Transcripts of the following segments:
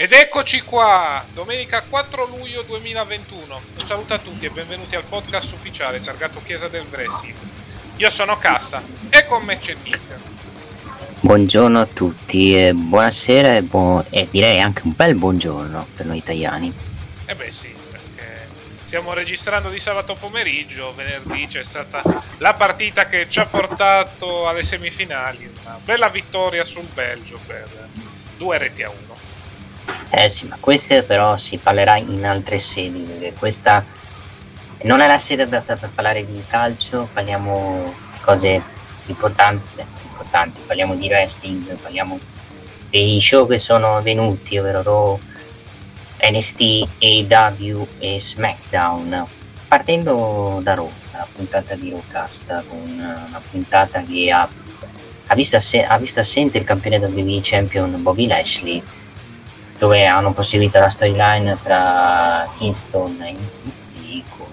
Ed eccoci qua, domenica 4 luglio 2021. Un saluto a tutti e benvenuti al podcast ufficiale targato Chiesa del Wrestling. Io sono Cassa e con me c'è Nick. Buongiorno a tutti e buonasera e direi anche un bel buongiorno per noi italiani. Eh beh sì, perché stiamo registrando di sabato pomeriggio, venerdì c'è stata la partita che ci ha portato alle semifinali. Una bella vittoria sul Belgio per 2-1. Eh sì, ma queste però si parlerà in altre sedi, perché questa non è la sede adatta per parlare di calcio, parliamo di cose importanti, parliamo di wrestling, parliamo dei show che sono venuti, ovvero Raw, NXT, AEW e SmackDown. Partendo da Raw, dalla puntata di Rawcast, con una puntata che ha visto assente il campione WWE Champion Bobby Lashley, dove hanno proseguito la storyline tra Kingston e MVP, con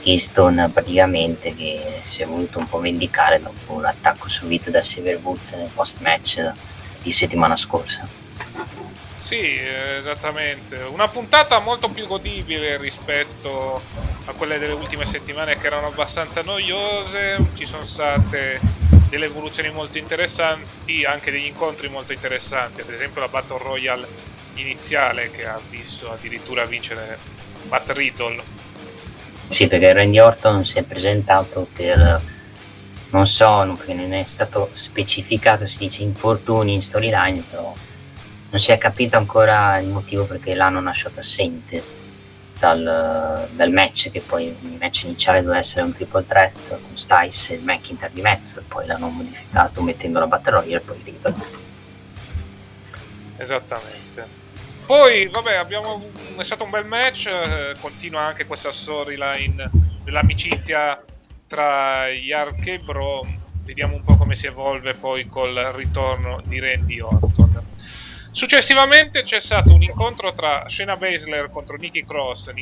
Kingston praticamente che si è voluto un po' vendicare dopo l'attacco subito da Xavier Woods nel post-match di settimana scorsa. Sì, esattamente. Una puntata molto più godibile rispetto a quelle delle ultime settimane che erano abbastanza noiose. Ci sono state delle evoluzioni molto interessanti, anche degli incontri molto interessanti, ad esempio la Battle Royale iniziale che ha visto addirittura vincere Matt Riddle. Sì, perché Randy Orton si è presentato per, perché non è stato specificato, si dice infortuni in storyline, però non si è capito ancora il motivo perché l'hanno lasciato assente dal match, che poi il match iniziale doveva essere un triple threat con Styles e McIntyre di mezzo, e poi l'hanno modificato mettendo la Battle Royale e poi Riddle. Esattamente. Poi vabbè, è stato un bel match, continua anche questa storyline dell'amicizia tra gli Archebro. Vediamo un po' come si evolve poi col ritorno di Randy Orton. Successivamente c'è stato un incontro tra Shayna Baszler contro Nikki Cross,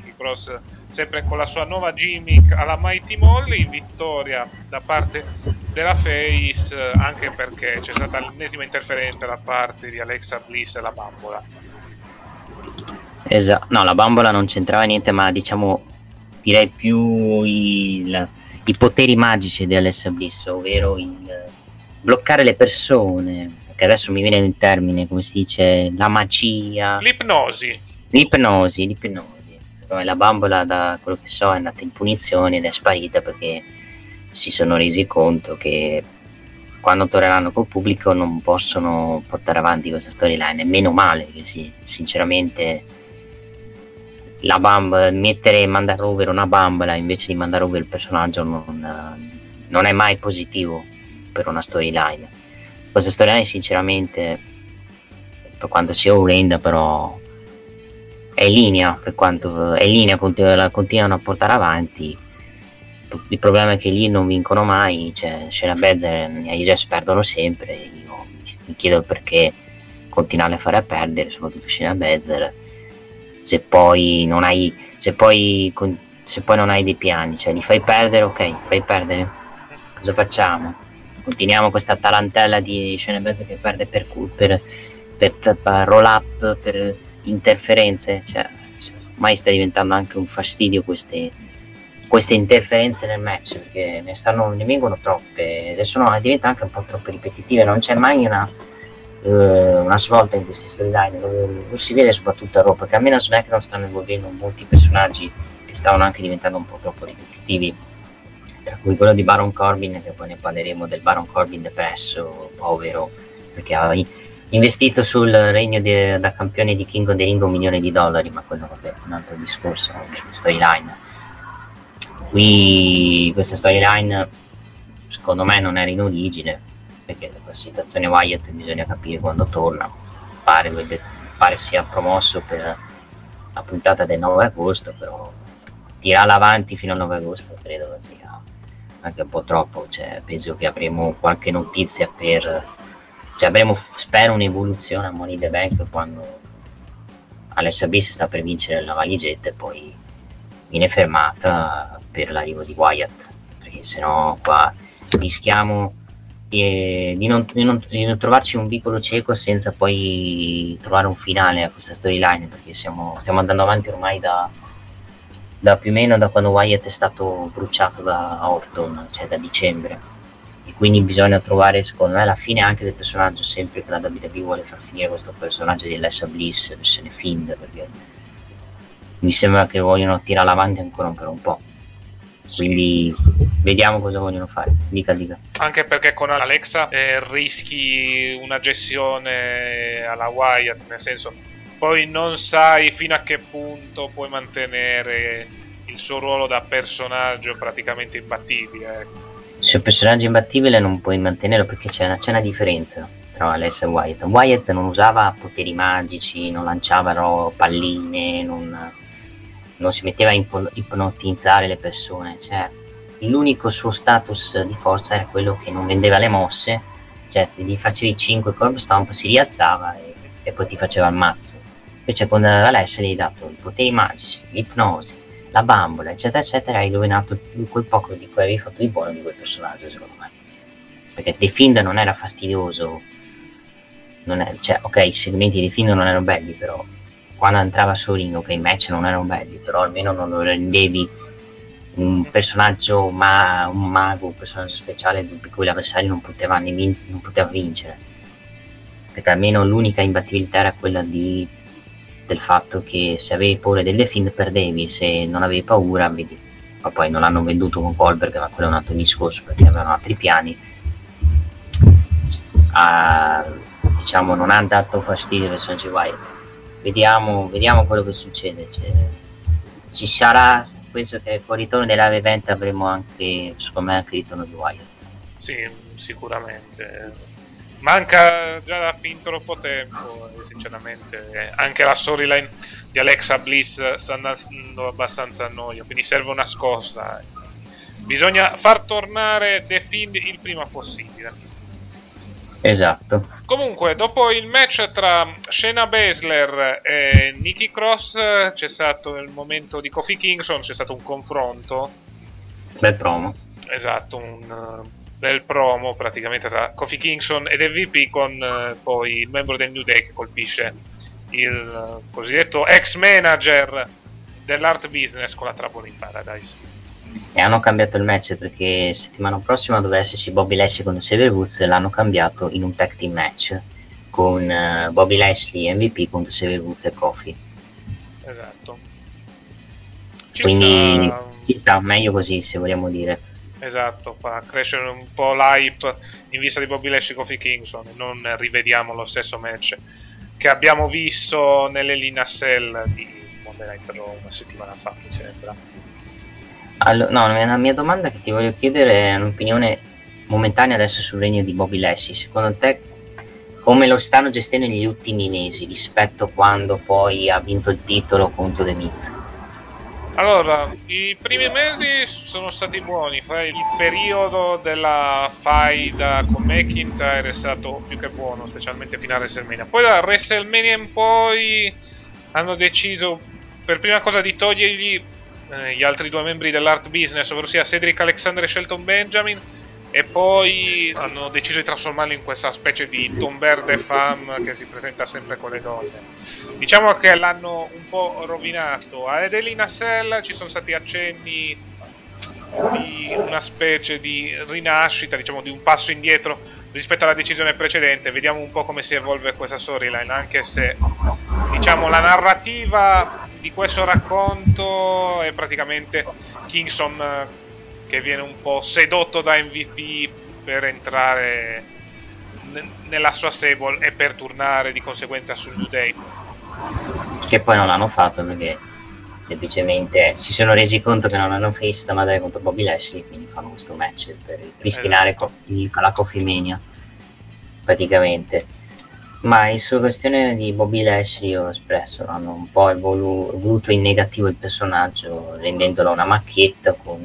sempre con la sua nuova gimmick alla Mighty Molly, vittoria da parte della Face, anche perché c'è stata l'ennesima interferenza da parte di Alexa Bliss e la bambola. Esatto, no, la bambola non c'entrava niente, ma diciamo direi più i poteri magici di Alexa Bliss, ovvero il bloccare le persone, che adesso mi viene il termine, come si dice, la magia, l'ipnosi. la bambola, da quello che so, è andata in punizione ed è sparita perché si sono resi conto che quando torneranno col pubblico non possono portare avanti questa storyline. E meno male che sì, sinceramente la bambola, mettere e mandare over una bambola invece di mandare over il personaggio non è mai positivo per una storyline. Questa storyline sinceramente, per quanto sia orrenda, però è in linea, per quanto è in linea, la continuano a portare avanti. Il problema è che lì non vincono mai, cioè Shayna Baszler e i Jess perdono sempre. Io mi chiedo perché continuare a fare a perdere, soprattutto Shayna Baszler, se poi non hai dei piani, cioè li fai perdere, ok, fai perdere, cosa facciamo? Continuiamo questa tarantella di Shayna Baszler che perde per roll up, per interferenze, cioè ormai sta diventando anche un fastidio queste interferenze nel match, perché ne vengono troppe, adesso diventa anche un po' troppo ripetitive, non c'è mai una svolta in queste storyline, lo si vede soprattutto a Raw, perché almeno a SmackDown stanno evolvendo molti personaggi che stavano anche diventando un po' troppo ripetitivi, tra cui quello di Baron Corbin, che poi ne parleremo, del Baron Corbin depresso, povero, perché aveva investito sul regno da campione di King of the Ring $1 milione, ma quello è un altro discorso, storyline. Qui questa storyline secondo me non era in origine, perché la situazione Wyatt bisogna capire quando torna, pare sia promosso per la puntata del 9 agosto, però tirarla avanti fino al 9 agosto credo sia anche un po' troppo, cioè penso che avremo qualche notizia avremo, spero, un'evoluzione a Money in the Bank quando Alexa Bliss sta per vincere la valigetta e poi viene fermata per l'arrivo di Wyatt, perché sennò qua rischiamo di non trovarci un vicolo cieco senza poi trovare un finale a questa storyline, perché stiamo andando avanti ormai da più o meno da quando Wyatt è stato bruciato da Orton, cioè da dicembre, e quindi bisogna trovare secondo me la fine anche del personaggio, sempre che la WWE vuole far finire questo personaggio di Alexa Bliss versione Fiend, perché mi sembra che vogliono tirare avanti ancora un po', quindi vediamo cosa vogliono fare. Dica. Anche perché con Alexa rischi una gestione alla Wyatt, nel senso poi non sai fino a che punto puoi mantenere il suo ruolo da personaggio praticamente imbattibile. Se il personaggio imbattibile non puoi mantenerlo, perché c'è una differenza tra Alexa e Wyatt. Wyatt non usava poteri magici, non lanciava palline, non si metteva a ipnotizzare le persone, cioè l'unico suo status di forza era quello che non vendeva le mosse, cioè gli facevi 5 curb stomp, si rialzava e poi ti faceva il mazzo. Invece con Alexa gli hai dato i poteri magici, l'ipnosi, la bambola, eccetera eccetera, hai rovinato quel poco di cui avevi fatto di buono di quel personaggio, secondo me, perché The Fiend non era fastidioso, cioè ok, i segmenti di The Fiend non erano belli, però quando entrava sul ring, ok, i match non erano belli, però almeno non lo rendevi un personaggio, un mago, un personaggio speciale di cui l'avversario non poteva vincere, perché almeno l'unica imbattibilità era quella del fatto che se avevi paura del The Fiend perdevi, se non avevi paura vedi. Ma poi non l'hanno venduto con Goldberg, ma quello è un altro discorso, perché avevano altri piani. Diciamo non ha dato fastidio per Sanji White. Vediamo quello che succede, cioè, ci sarà, penso che con il ritorno dell'Ave Event avremo anche, secondo me, anche il ritorno di Wyatt. Sì, sicuramente manca già da fin troppo tempo, sinceramente anche la storyline di Alexa Bliss sta andando abbastanza a noia, quindi serve una scossa, bisogna far tornare The Fiend il prima possibile. Esatto. Comunque, dopo il match tra Shayna Baszler e Nikki Cross c'è stato il momento di Kofi Kingston, c'è stato un confronto. Bel promo. Esatto, un bel promo praticamente tra Kofi Kingston ed MVP, con poi il membro del New Day che colpisce il cosiddetto ex manager dell'Art Business con la trappola in Paradise. E hanno cambiato il match, perché settimana prossima doveva esserci Bobby Lashley con Xavier Woods, l'hanno cambiato in un tag team match con Bobby Lashley e MVP contro Xavier Woods e Kofi. Esatto. Quindi ci sta meglio così, se vogliamo dire. Esatto, fa crescere un po' l'hype in vista di Bobby Lashley e Kofi Kingston. Non rivediamo lo stesso match che abbiamo visto nelle Cell di Monday Night Raw una settimana fa, mi sembra. Allora, no, la mia domanda che ti voglio chiedere è un'opinione momentanea adesso sul regno di Bobby Lashley. Secondo te come lo stanno gestendo negli ultimi mesi rispetto quando poi ha vinto il titolo contro The Miz? Allora, i primi mesi sono stati buoni. Il periodo della faida con McIntyre è stato più che buono, specialmente fino a WrestleMania. Poi da WrestleMania in poi hanno deciso per prima cosa di togliergli gli altri due membri dell'Art Business, ovvero sia Cedric Alexander e Shelton Benjamin, e poi hanno deciso di trasformarlo in questa specie di tomber de femme che si presenta sempre con le donne. Diciamo che l'hanno un po' rovinato. A Edelina Sella ci sono stati accenni di una specie di rinascita, diciamo di un passo indietro rispetto alla decisione precedente. Vediamo un po' come si evolve questa storyline, anche se diciamo la narrativa di questo racconto è praticamente Kingston che viene un po' sedotto da MVP per entrare nella sua stable e per tornare di conseguenza sul New Day, che poi non l'hanno fatto perché semplicemente si sono resi conto che non hanno festa ma dai contro Bobby Lashley, quindi fanno questo match per ripristinare la Cofimenia praticamente. Ma sulla questione di Bobby Lashley ho espresso, hanno un po' voluto in negativo il personaggio rendendolo una macchietta con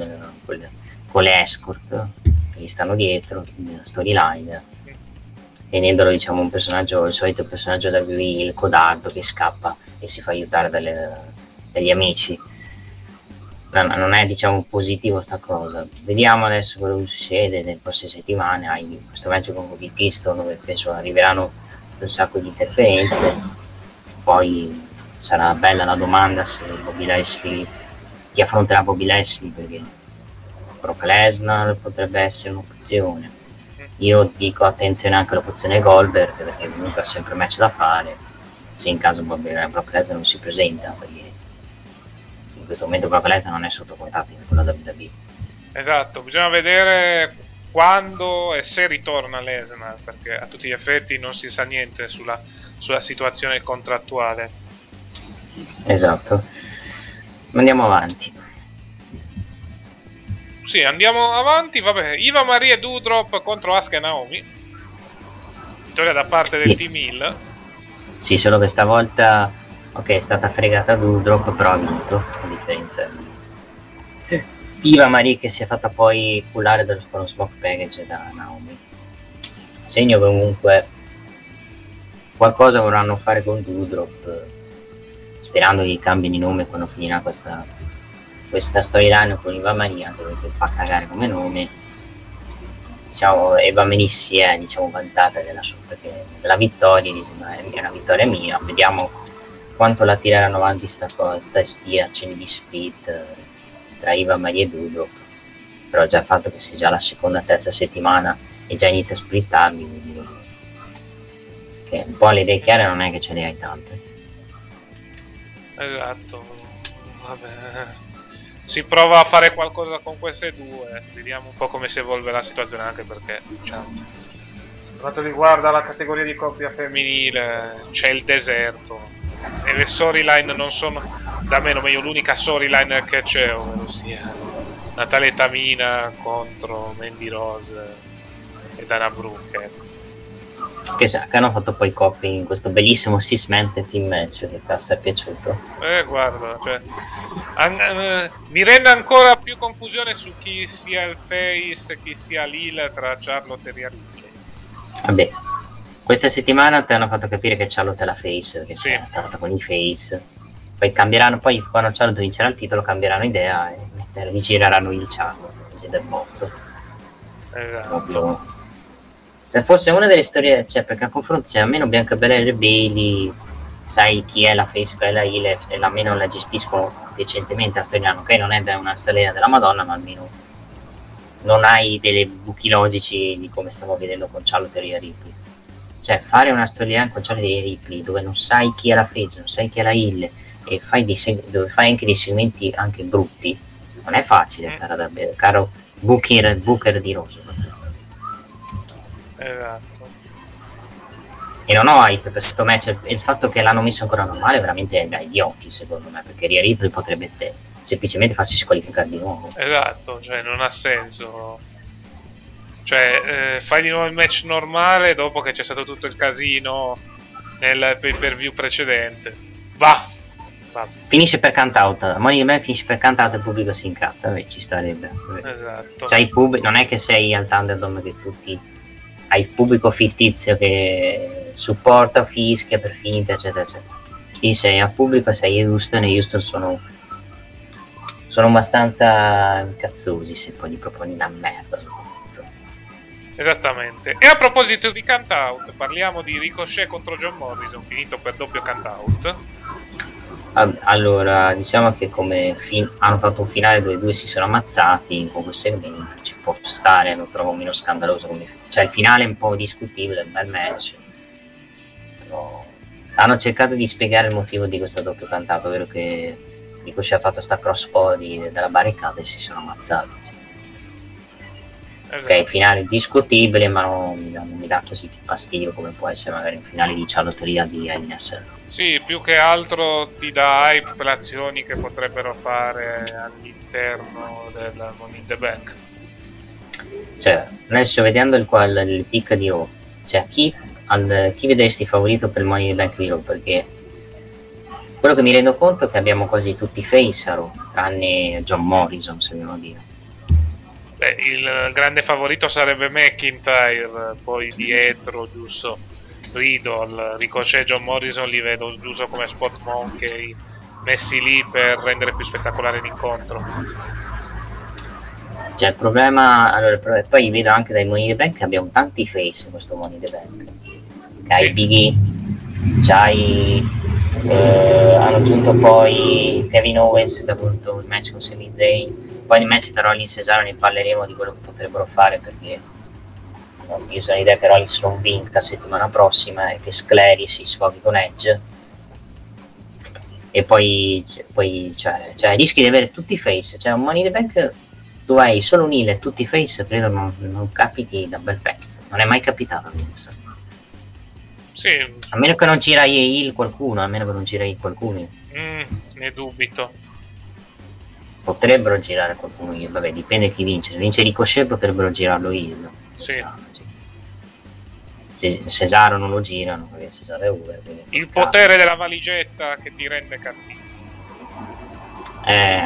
le escort che gli stanno dietro nella storyline, rendendolo diciamo un personaggio, il solito personaggio da lui, il codardo che scappa e si fa aiutare dagli amici. Non è diciamo positivo sta cosa. Vediamo adesso quello che succede nelle prossime settimane. Hai questo match con Kofi Kingston dove penso arriveranno un sacco di interferenze, poi sarà bella la domanda se Bobby Lashley, chi affronterà Bobby Lashley, perché Brock Lesnar potrebbe essere un'opzione. Io dico attenzione anche all'opzione Goldberg, perché comunque ha sempre match da fare se in caso Brock Lesnar non si presenta, perché in questo momento Brock Lesnar non è sotto contatto con la WWE. Esatto, bisogna vedere quando e se ritorna Lesnar, perché a tutti gli effetti non si sa niente sulla situazione contrattuale. Esatto. Andiamo avanti. Sì, andiamo avanti, vabbè. Iva Marie e Doudrop contro Aska Naomi. Vittoria da parte del Team Hill. Sì, solo che stavolta è stata fregata Doudrop, però ha vinto, a differenza di Iva Marie che si è fatta poi cullare dal smoke package da Naomi. Segno comunque qualcosa vorranno fare con Doudrop, sperando che cambino nome quando finirà questa storyline con Iva Marie, anche perché fa cagare come nome. Diciamo Eva Marie si è vantata della vittoria, è una vittoria mia. Vediamo quanto la tireranno avanti sta cosa, sti accenni di split tra Iva Marie e Dudo, però già il fatto che sia già la seconda, terza settimana e già inizia a splittarmi, quindi che un po' le idee chiare non è che ce ne hai tante. Esatto, vabbè, si prova a fare qualcosa con queste due, vediamo un po' come si evolve la situazione, anche perché per quanto riguarda la categoria di coppia femminile c'è il deserto e le storyline non sono da meno, meglio l'unica storyline che c'è, ovvero sia Natalia Tamina contro Mandy Rose e Dana Brooke, che hanno fatto poi coppie in questo bellissimo six man team match che ti sta piaciuto. Guarda, mi rende ancora più confusione su chi sia il face, chi sia l'Hill tra Charlotte e Rhea Ripley. Vabbè, questa settimana ti hanno fatto capire che Charlotte è la face, che sì, è stata con i face, poi cambieranno, poi quando Charlotte vincerà il titolo cambieranno idea e rigireranno il Charlotte del botto. Esatto. Se fosse una delle storie, perché a confronto c'è almeno Bianca Belair e Bailey, sai chi è la face, quella è la heel, e almeno la gestiscono decentemente la storia, ok non è una storia della Madonna, ma almeno non hai dei buchi logici di come stiamo vedendo con Charlotte e Rhea Ripley. Fare una storyline con Charlie Ripley dove non sai chi è la face, non sai chi è la heel, che fai dove fai anche dei segmenti anche brutti, non è facile, caro Booker di Rosa. Esatto. E non ho hype per questo match, il fatto che l'hanno messo ancora normale veramente è da idioti secondo me, perché Rhea Ripley potrebbe semplicemente farsi squalificare di nuovo. Esatto, cioè non ha senso. Cioè fai di nuovo il match normale dopo che c'è stato tutto il casino nel pay-per-view precedente. Va. Finisce per count out. Money in the Bank finisce per count out e il pubblico si incazza, ci starebbe. Esatto. Cioè, non è che sei al Thunderdome che tutti hai il pubblico fittizio che supporta, fischia per finta, eccetera, eccetera. Lì sei al pubblico e sei Houston, e Houston sono abbastanza incazzosi se poi gli proponi una merda. Esattamente. E a proposito di count out, parliamo di Ricochet contro John Morrison, finito per doppio count out. Allora, diciamo che come hanno fatto un finale dove i due si sono ammazzati con quel segmento, ci può stare, lo trovo meno scandaloso come... cioè il finale è un po' discutibile, è un bel match, però hanno cercato di spiegare il motivo di questo doppio count out, ovvero che Ricochet ha fatto sta crossbody dalla barricata e si sono ammazzati. Ok, finale discutibile, ma non mi dà così fastidio come può essere magari un finale di cialotteria di NXT. Sì, più che altro ti dà hype per le azioni che potrebbero fare all'interno del Money in the Bank. Cioè, adesso vedendo il pick di Raw, cioè chi vedresti favorito per il Money in the Bank di Raw? Perché quello che mi rendo conto è che abbiamo quasi tutti face a Raw, tranne John Morrison, se devo dire. Beh, il grande favorito sarebbe McIntyre, poi dietro giusto Riddle, Ricochet, John Morrison li vedo giusto come spot monkey messi lì per rendere più spettacolare l'incontro. Cioè il problema, allora, poi vedo anche dai Money in the Bank che abbiamo tanti face in questo Money in the Bank. C'hai Big E, hanno aggiunto poi Kevin Owens che ha avuto il match con Sami Zayn. Poi di match tra Rollins e Cesaro ne parleremo di quello che potrebbero fare, perché io sono l'idea che Rollins non vinca settimana prossima e che Scleri si sfoghi con Edge, e poi cioè rischi di avere tutti i face, cioè un Money in the Bank dove hai solo un heel e tutti i face credo non capiti da bel pezzo, non è mai capitato, penso. Sì. A meno che non girai heel qualcuno, ne dubito. Potrebbero girare qualcuno heel, vabbè, dipende chi vince. Se vince Ricochet potrebbero girarlo heel. Sì. Cesaro non lo girano, perché Cesaro è over. Il potere della valigetta che ti rende cattivo.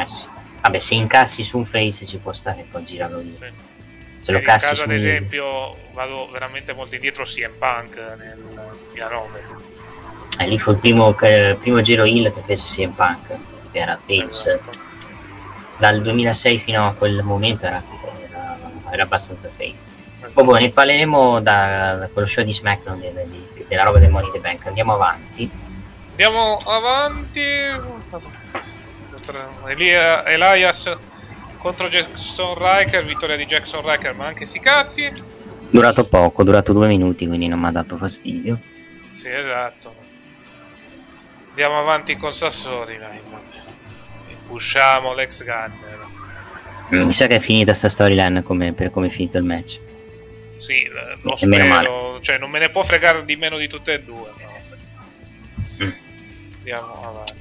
Sì. Vabbè, se incassi su un face ci può stare poi girarlo heel. Sì. Se lo cassi in caso, ad esempio, vado veramente molto indietro, CM Punk nel 2009. Lì fu il primo giro heel che fece CM Punk, che era face. Esatto. Dal 2006 fino a quel momento era abbastanza face. Poi ne parleremo da quello show di SmackDown della roba del Money in the Bank. Andiamo avanti. Elias contro Jackson Riker, vittoria di Jackson Riker, ma anche si cazzi. Durato poco, durato 2 minuti, quindi non mi ha dato fastidio. Sì, esatto. Andiamo avanti con Sassoli, dai. Usciamo l'ex Gunner. Mi sa che è finita sta storyline per come è finito il match. Sì, lo spero, cioè non me ne può fregare di meno di tutte e due, no? Andiamo avanti.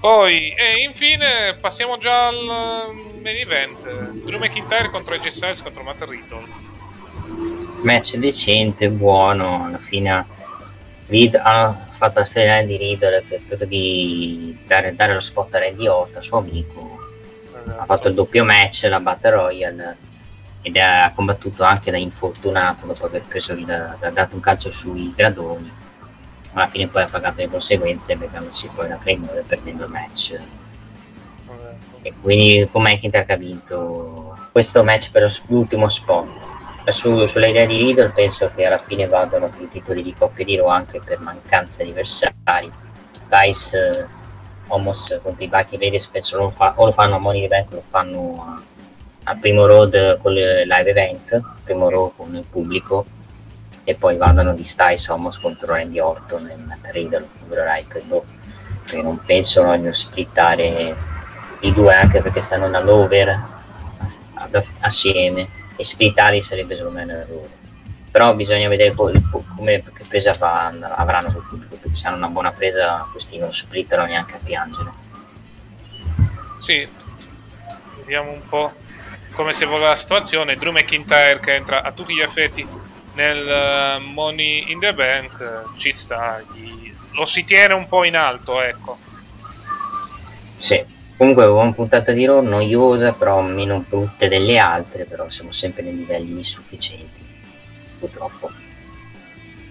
Poi e infine passiamo già al main event. Drew McIntyre contro Edge Styles contro Matt Riddle. Match decente, buono, alla fine ha fatto la storyline di Riddle per credo di dare lo spot a Randy Orton, suo amico. Esatto. Ha fatto il doppio match, la Battle Royale, ed ha combattuto anche da infortunato dopo aver preso dato un calcio sui gradoni. Alla fine poi ha pagato le conseguenze, bevandosi poi la Claymore perdendo il match. Esatto. E quindi con McIntyre che ha vinto questo match per l'ultimo spot. Sulla idea di Riddle penso che alla fine vadano per i titoli di coppia di Raw anche per mancanza di avversari. Styles Omos contro i Bucky Vegas penso o lo fanno a Money in the Bank o lo fanno al primo Raw con il live event, primo Raw con il pubblico, e poi vadano di Styles Somos contro Randy Orton e Matt Riddle, perché non penso vogliono splittare i due, anche perché stanno dall'over assieme e splittarli sarebbe solo meno errore. Però bisogna vedere come che presa avranno col pubblico, perché se hanno una buona presa questi non splittano neanche a piangere. Sì, vediamo un po' come si evolve la situazione. Drew McIntyre che entra a tutti gli effetti nel Money in the Bank ci sta, lo si tiene un po' in alto, ecco. Sì. Comunque buona puntata di Raw, noiosa però meno brutte delle altre, però siamo sempre nei livelli insufficienti, purtroppo.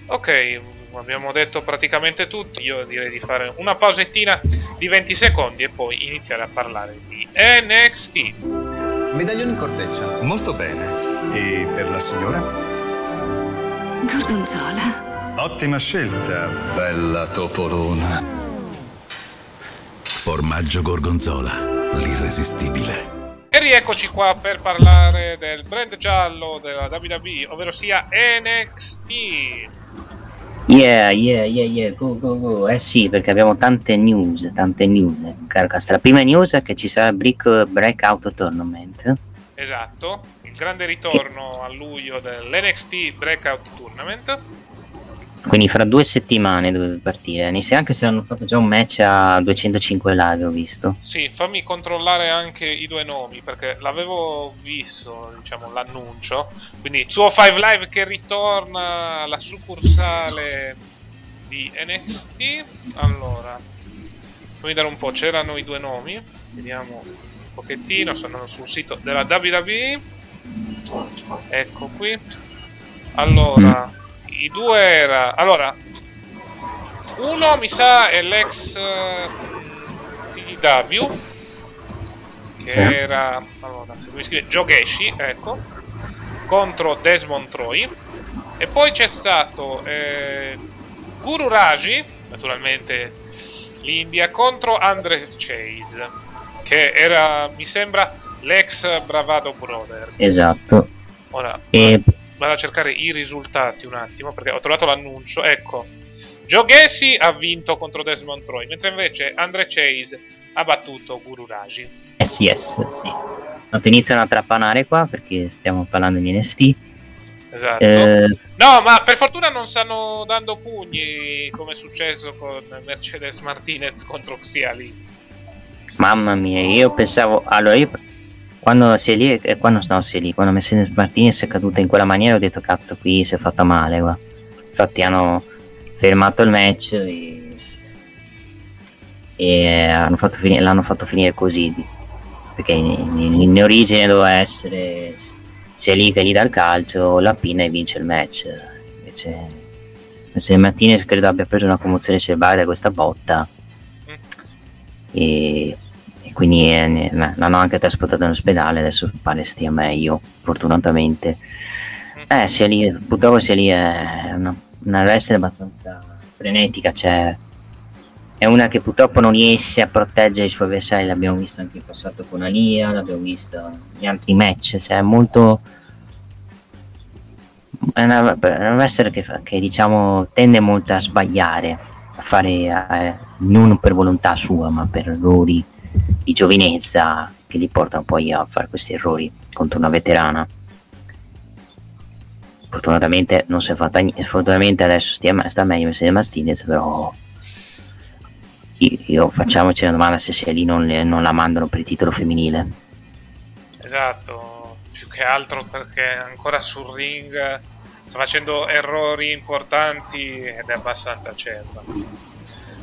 Ok, abbiamo detto praticamente tutto, io direi di fare una pausettina di 20 secondi e poi iniziare a parlare di NXT. Medaglione in corteccia. Molto bene, e per la signora? Gorgonzola. Ottima scelta, bella topolona. Formaggio Gorgonzola, l'irresistibile. E rieccoci qua per parlare del brand giallo della WWE, ovvero sia NXT. Yeah, go. Sì, perché abbiamo tante news. La prima news è che ci sarà il Breakout Tournament. Esatto, il grande ritorno a luglio dell'NXT Breakout Tournament. Quindi fra 2 settimane dovrebbe partire, anche se hanno fatto già un match a 205 live, ho visto. Sì, fammi controllare anche i due nomi, perché l'avevo visto, l'annuncio. Quindi suo 5 Live che ritorna alla succursale di NXT. Allora, fammi dare un po', c'erano i due nomi, vediamo un pochettino, sono sul sito della WWE. Ecco qui. Allora... I due era... Allora, uno mi sa è l'ex CW, che era... Allora, se mi scrive Jogeshi, ecco, contro Desmond Troy. E poi c'è stato Guru Raji, naturalmente l'India, contro Andre Chase, che era, mi sembra, l'ex Bravado Brother. Esatto. Ora... Vado a cercare i risultati un attimo, perché ho trovato l'annuncio. Ecco, Jogeshi ha vinto contro Desmond Troy, mentre invece Andre Chase ha battuto Guru Raji. Sì. Non ti iniziano a trapanare qua, perché stiamo parlando di NXT. Esatto. No, ma per fortuna non stanno dando pugni, come è successo con Mercedes Martinez contro Xiali. Mamma mia, io pensavo... Allora, quando Mercedes Martinez è caduta in quella maniera ho detto cazzo, qui si è fatta male qua. Infatti hanno fermato il match e l'hanno fatto finire così, perché in origine doveva essere se lì che gli dà il calcio, la pina e vince il match. Invece Mercedes Martinez credo abbia preso una commozione cerebrale da questa botta e quindi l'hanno anche trasportato in ospedale, adesso pare stia meglio, fortunatamente. Purtroppo Cialo è una wrestler abbastanza frenetica, cioè è una che purtroppo non riesce a proteggere i suoi avversari, l'abbiamo visto anche in passato con Alia, l'abbiamo visto negli altri match, cioè è una wrestler che tende molto a sbagliare, a fare non per volontà sua ma per errori di giovinezza che li portano poi a fare questi errori contro una veterana. Fortunatamente non si è fatta niente, fortunatamente adesso sta meglio Mercedes Martinez, però io facciamoci una domanda se lì non la mandano per il titolo femminile. Esatto, più che altro perché ancora sul ring sta facendo errori importanti ed è abbastanza acerba.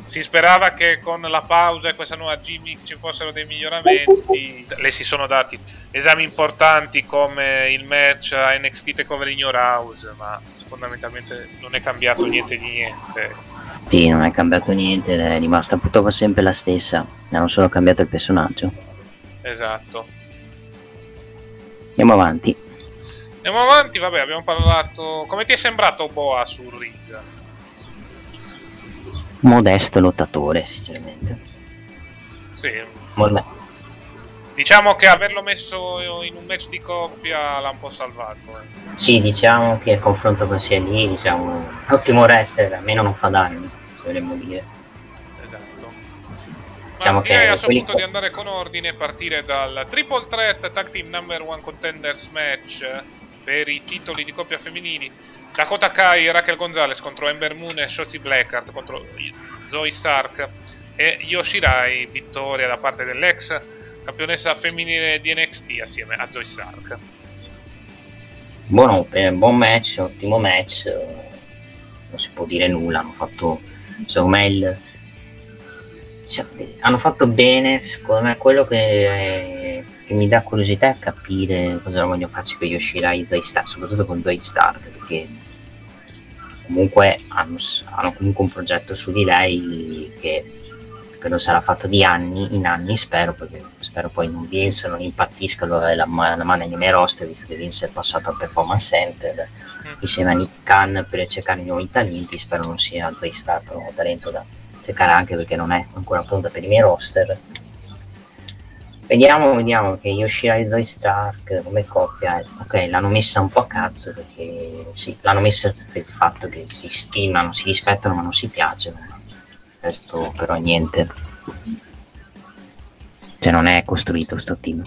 Si sperava che con la pausa e questa nuova gimmick ci fossero dei miglioramenti. Le si sono dati esami importanti come il match a NXT Takeover in Your House, ma fondamentalmente non è cambiato niente di niente. Sì, non è cambiato niente, è rimasta purtroppo sempre la stessa, hanno solo cambiato il personaggio. Esatto. Andiamo avanti, vabbè, abbiamo parlato... Come ti è sembrato Boa sul ring? Modesto lottatore, sinceramente. Sì. Diciamo che averlo messo in un match di coppia l'ha un po' salvato. Sì, diciamo che il confronto con Sia lì, diciamo, ottimo wrestler, almeno non fa danni, dovremmo dire. Esatto. Diciamo che direi assolutamente di andare con ordine e partire dal Triple Threat Tag Team Number One Contenders Match per i titoli di coppia femminili. Dakota Kai e Raquel Gonzalez contro Ember Moon e Shotzi Blackheart contro Zoe Sark e Yoshirai, vittoria da parte dell'ex campionessa femminile di NXT assieme a Zoe Sark. Buon match, ottimo match, non si può dire nulla, hanno fatto, insomma, hanno fatto bene. Secondo me quello che mi dà curiosità è capire cosa vogliono farci con Yoshirai e Zoe Stark, soprattutto con Zoe Stark, perché comunque hanno comunque un progetto su di lei che non sarà fatto di anni in anni, spero, perché spero poi non Vince non impazzisca, allora la mano nei miei roster, visto che Vince è passato al Performance Center insieme a Nick Khan per cercare nuovi talenti. Spero non sia Zoe Stark un talento da cercare, anche perché non è ancora pronta per i miei roster. Vediamo che Yoshirai e Zoe Stark come coppia, ok, l'hanno messa un po' a cazzo, perché sì, l'hanno messa per il fatto che si stimano, si rispettano, ma non si piacciono. Questo però niente, cioè non è costruito sto team.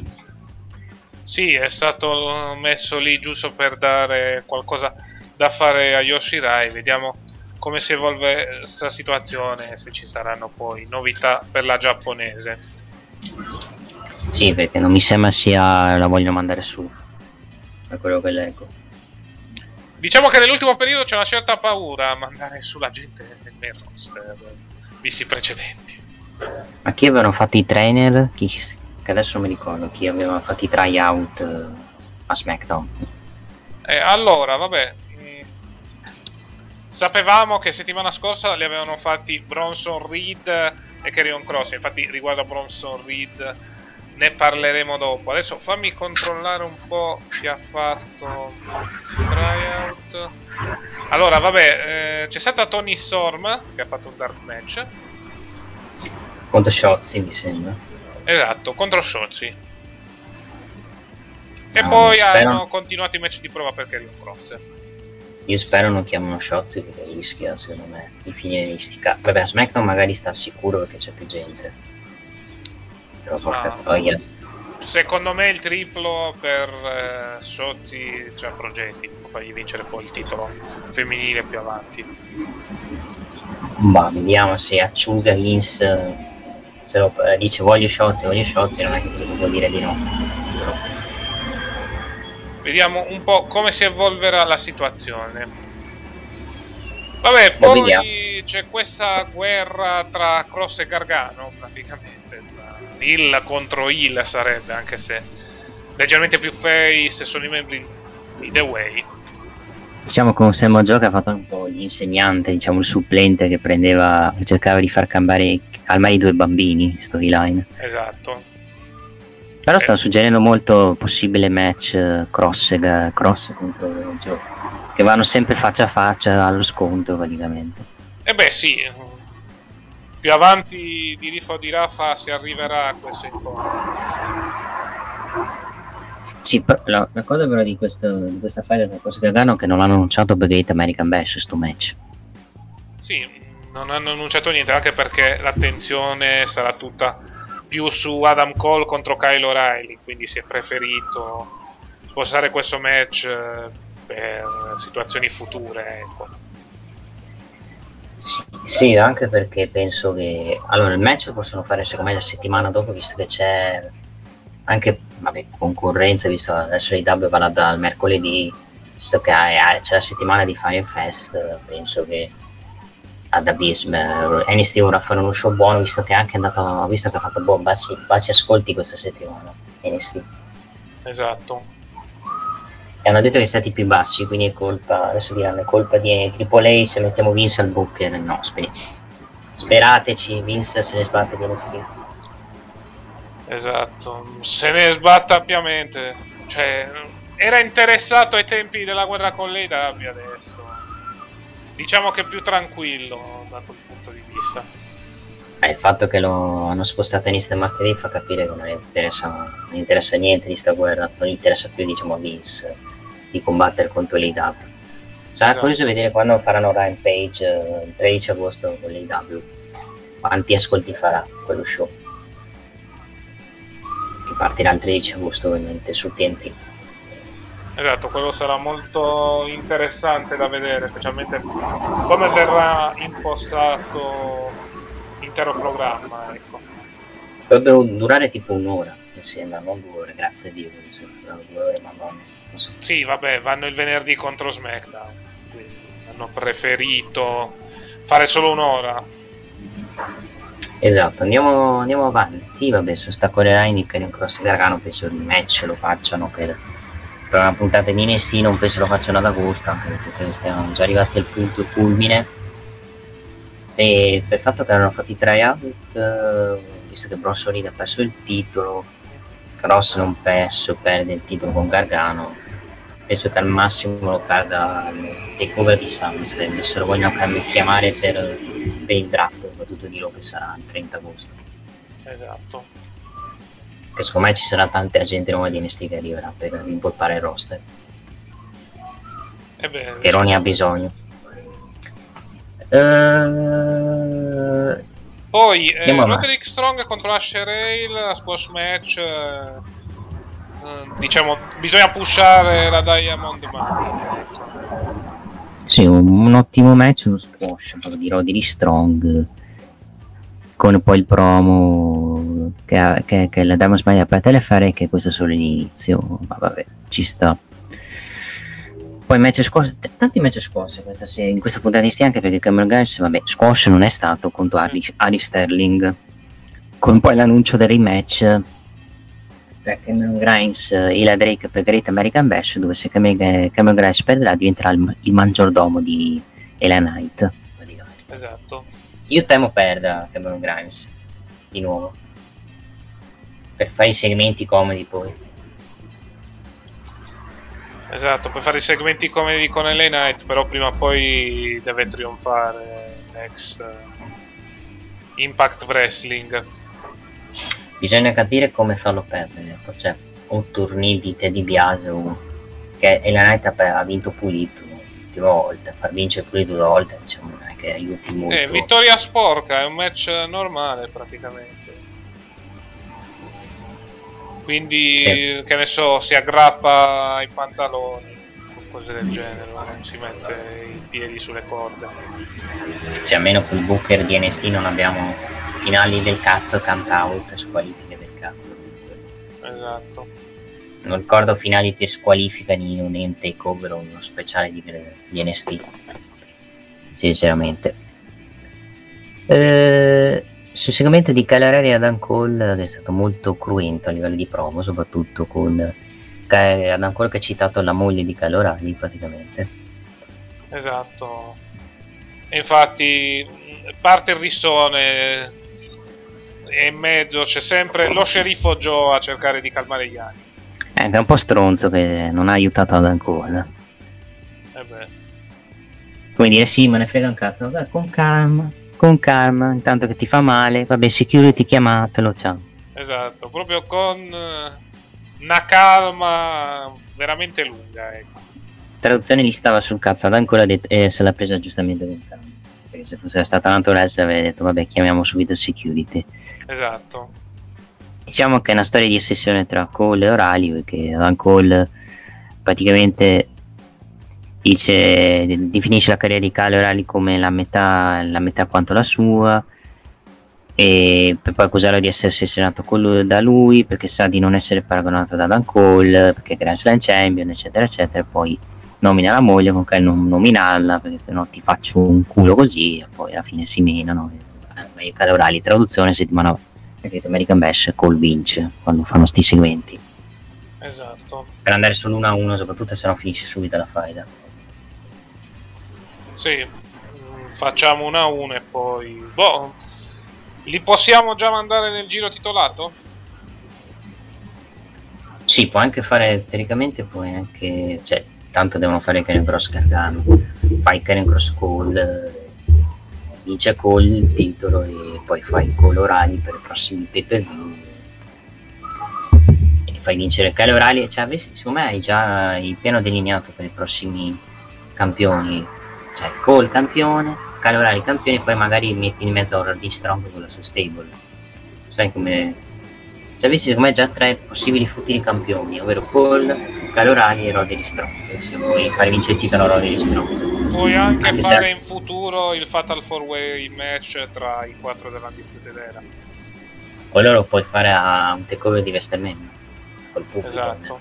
Sì, è stato messo lì giusto per dare qualcosa da fare a Yoshirai. Vediamo come si evolve questa situazione, se ci saranno poi novità per la giapponese. Sì, perché non mi sembra sia la vogliono mandare su, da quello che leggo. Diciamo che nell'ultimo periodo c'è una certa paura a mandare su la gente nel roster, visti i precedenti. Ma chi avevano fatto i trainer? Che adesso non mi ricordo chi aveva fatto i tryout a SmackDown. Allora, vabbè, sapevamo che settimana scorsa li avevano fatti Bronson Reed e Karrion Kross. Infatti riguardo a Bronson Reed ne parleremo dopo. Adesso fammi controllare un po' chi ha fatto il tryout. Allora, vabbè, c'è stata Toni Storm che ha fatto un dark match contro Shotzi, mi sembra. Esatto, contro Shotzi. E poi hanno continuato i match di prova per Karrion Kross. Io spero non chiamano Shotzi, perché rischia, secondo me, di finire istica. Vabbè, SmackDown magari sta al sicuro perché c'è più gente. Secondo me il triplo per Shotzi c'ha progetti, può fargli vincere poi il titolo femminile più avanti. Ma vediamo se acciuga Vince, dice voglio Shotzi, non è che vuol dire di no. Vediamo un po' come si evolverà la situazione. Vabbè, poi c'è questa guerra tra Cross e Gargano, praticamente il contro il sarebbe, anche se leggermente più face sono i membri di The Way. Diciamo che un Samoa Joe ha fatto un po' l'insegnante, diciamo il supplente che prendeva, cercava di far calmare i due bambini, storyline. Esatto. Però sta suggerendo molto possibile match Cross contro Joe, che vanno sempre faccia a faccia allo scontro praticamente. E beh sì, più avanti di Rifa o di Rafa si arriverà a questo incontro. Sì, la cosa però di questa fase della cosa Gargano che non hanno annunciato per Great American Bash sto match. Sì, non hanno annunciato niente, anche perché l'attenzione sarà tutta più su Adam Cole contro Kyle O'Reilly, quindi si è preferito spostare questo match per situazioni future, ecco. Sì, anche perché penso che allora il match lo possono fare secondo me la settimana dopo, visto che c'è anche concorrenza, visto adesso l'AEW va dal mercoledì, visto che c'è la settimana di Fire Fest. Penso che ad Abyss NXT vorrà fare uno show buono, visto che è anche andato, ho visto che ha fatto baci ascolti questa settimana NXT. Esatto. E hanno detto che è stati più bassi, quindi è colpa, adesso diranno, è colpa di AAA se mettiamo Vince al Booker. No, sperateci, Vince se ne sbatte di NXT. Esatto, se ne sbatta ampiamente, cioè era interessato ai tempi della guerra con l'AEW, adesso diciamo che è più tranquillo da quel punto di vista. il fatto che lo hanno spostato in martedì fa capire che non interessa niente di sta guerra, non interessa più, diciamo, a Vince di combattere contro l'AEW. Sarà curioso vedere quando faranno Rampage il 13 agosto con l'AEW quanti ascolti farà quello show, che partirà il 13 agosto ovviamente su TNT. Esatto, quello sarà molto interessante da vedere, specialmente come verrà impostato l'intero programma, ecco. Dovrebbero durare tipo un'ora, mi sembra, non 2 ore, grazie a Dio, mi sembra 2 ore, ma non so. Sì, vabbè, vanno il venerdì contro SmackDown, quindi hanno preferito fare solo 1 ora. Esatto, andiamo avanti, vabbè, su sta Corea e Nikki Cross Gargano, penso il match lo facciano, credo. Per una puntata di NXT non penso lo facciano ad agosto, anche perché siamo già arrivati al punto culmine. E per il fatto che erano fatti i tryout, visto che Bronson ha perso il titolo, Cross non perde il titolo con Gargano, penso che al massimo lo perda il cover di SummerSlam, se lo vogliono chiamare per il draft, soprattutto di loro, che sarà il 30 agosto. Esatto. Che secondo me ci sarà tanta gente nuova di NXT che arriverà per rimpolpare il roster. Che non ne ha bisogno. Poi Roderick Strong contro Asher Rail, la squash match. Diciamo, bisogna pushare la Diamond Mine. Sì, un ottimo match, uno squash di Roderick Strong, con poi il promo che la Diamond Mine è aperta le fare, che questo è solo l'inizio, ma vabbè, ci sta. Poi match squash, tanti match squash in questa puntata di NXT, anche perché Cameron Grimes, vabbè, squash non è stato contro Ari Sterling, con poi l'annuncio del rematch per Cameron Grimes e la Drake per Great American Bash, dove se Cameron Grimes perderà diventerà il maggiordomo di LA Knight. Esatto. Io temo perda Cameron Grimes di nuovo per fare i segmenti comedi, poi esatto, per fare i segmenti comedi con LA Knight, però prima o poi deve trionfare l'ex Impact Wrestling. Bisogna capire come farlo perdere, cioè un tournée di Teddy Biasio, che LA Knight ha vinto pulito l'ultima volta, far vincere pulito 2 volte, diciamo, che aiuti molto. Vittoria sporca, è un match normale praticamente, quindi sì. Che ne so, si aggrappa ai pantaloni o cose del genere, non si mette i piedi sulle corde. Sì, almeno col booker di NXT non abbiamo finali del cazzo, count out, squalifiche del cazzo. Esatto, non ricordo finali per squalifica di un takeover o uno speciale di NXT, sinceramente. Sul segmento di Calarari e Adam Cole, che è stato molto cruento a livello di promo, soprattutto con Adam Cole che ha citato la moglie di Calarari praticamente. Esatto, e infatti parte il rissone e in mezzo c'è sempre lo sceriffo Joe a cercare di calmare gli animi, è anche un po' stronzo che non ha aiutato Adam Cole, come dire, sì, ma ne frega un cazzo, dai, con calma, intanto che ti fa male, vabbè, security chiamatelo, ciao. Esatto, proprio con una calma veramente lunga, ecco. Traduzione gli stava sul cazzo, ad ancora detto, se l'ha presa giustamente con calma, perché se fosse stata l'antoressa avrebbe detto, vabbè, chiamiamo subito security. Esatto. Diciamo che è una storia di ossessione tra Cole e Orali, perché Adam Cole praticamente dice, definisce la carriera di Kyle O'Reilly come la metà quanto la sua, e per poi accusarlo di essere ossessionato da lui perché sa di non essere paragonato da Dan Cole perché è Grand Slam Champion, eccetera eccetera, e poi nomina la moglie con Kyle, non nominarla perché se no ti faccio un culo così, e poi alla fine si menano. Kyle O'Reilly, traduzione settimana perché American Bash Cole vince quando fanno sti segmenti. Esatto, per andare sull'1-1 soprattutto, se no finisce subito la faida. Sì, facciamo 1-1 e poi boh, li possiamo già mandare nel giro titolato? Sì, può anche fare teoricamente, poi anche, cioè, tanto devono fare Karen Cross Gargano, fai Karen Cross Cole, comincia con il titolo e poi fai i colorali per i prossimi pay-per-view e fai vincere i colorali, cioè secondo me hai già il piano delineato per i prossimi campioni, cioè col campione, calorali campione, poi magari metti in mezzo ora di Strong con la sua stable, sai come, cioè avessi secondo me già tre possibili futuri campioni, ovvero Cole, calorali e Roderick Strong, se vuoi fare vincere il titolo Roderick Strong. Puoi anche fare in futuro il Fatal 4-Way match tra i quattro della Disputed Era, quello lo puoi fare a un takeover di WrestleMania col pubblico, esatto,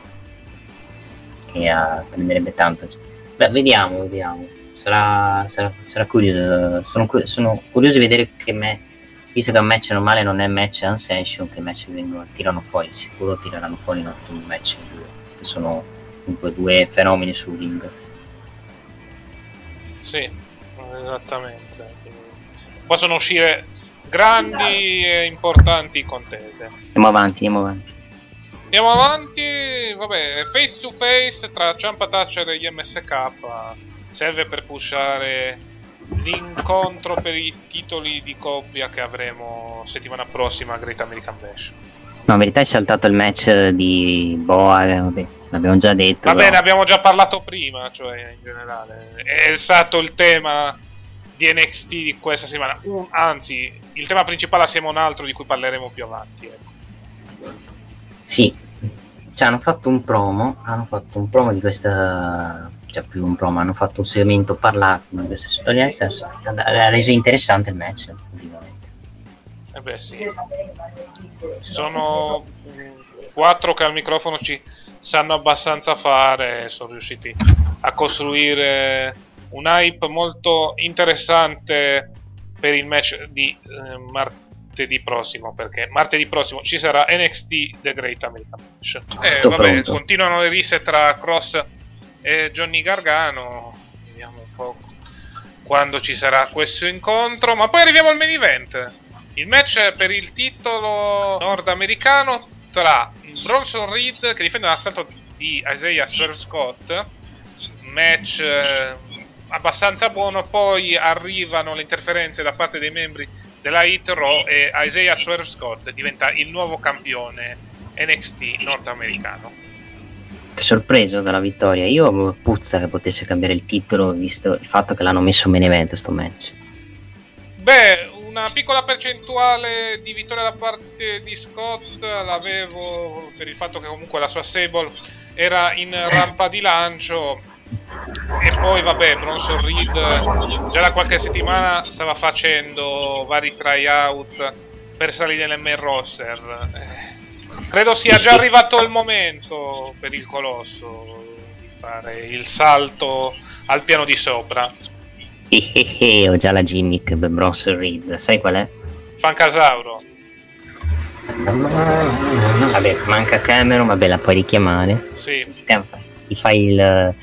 che prenderebbe tanto. Beh, vediamo, sarà curioso, sono curioso di vedere che visto che un match normale non è match unsanctioned, che match tirano fuori, sicuro tireranno fuori in un match in due, che sono comunque due fenomeni sul ring. Sì, esattamente, possono uscire grandi e importanti contese. Andiamo avanti, vabbè, face to face tra Ciampa Thatcher e gli MSK serve per pushare l'incontro per i titoli di coppia che avremo settimana prossima a Great American Bash. No, in verità è saltato il match di Boa, vabbè, l'abbiamo già detto. Vabbè, ne abbiamo già parlato prima, cioè in generale è stato il tema di NXT di questa settimana, anzi il tema principale assieme a un altro di cui parleremo più avanti, ecco. Sì, cioè hanno fatto un promo di questa, cioè più un promo, hanno fatto un segmento parlato di questa storia, ha reso interessante il match ovviamente. Eh beh sì, sono quattro che al microfono ci sanno abbastanza fare, sono riusciti a costruire un hype molto interessante per il match di martedì prossimo, perché martedì prossimo ci sarà NXT The Great American Bash. Continuano le risse tra Cross e Johnny Gargano, vediamo un po' quando ci sarà questo incontro, ma poi arriviamo al main event, il match per il titolo nordamericano tra Bronson Reed che difende l'assalto di Isaiah Scott, match abbastanza buono, poi arrivano le interferenze da parte dei membri della Hit Row e Isaiah Swerve Scott diventa il nuovo campione NXT nordamericano. Sorpreso dalla vittoria, io avevo puzza che potesse cambiare il titolo visto il fatto che l'hanno messo main event sto match. Beh, una piccola percentuale di vittoria da parte di Scott l'avevo per il fatto che comunque la sua stable era in rampa di lancio. E poi vabbè, Bronson Reed già da qualche settimana stava facendo vari tryout per salire nel main roster, credo sia già arrivato il momento per il Colosso di fare il salto al piano di sopra. Ho già la gimmick per Bronson Reed, sai qual è? Fancasauro. Vabbè, manca Cameron, vabbè, la puoi richiamare. Sì, ti fai il...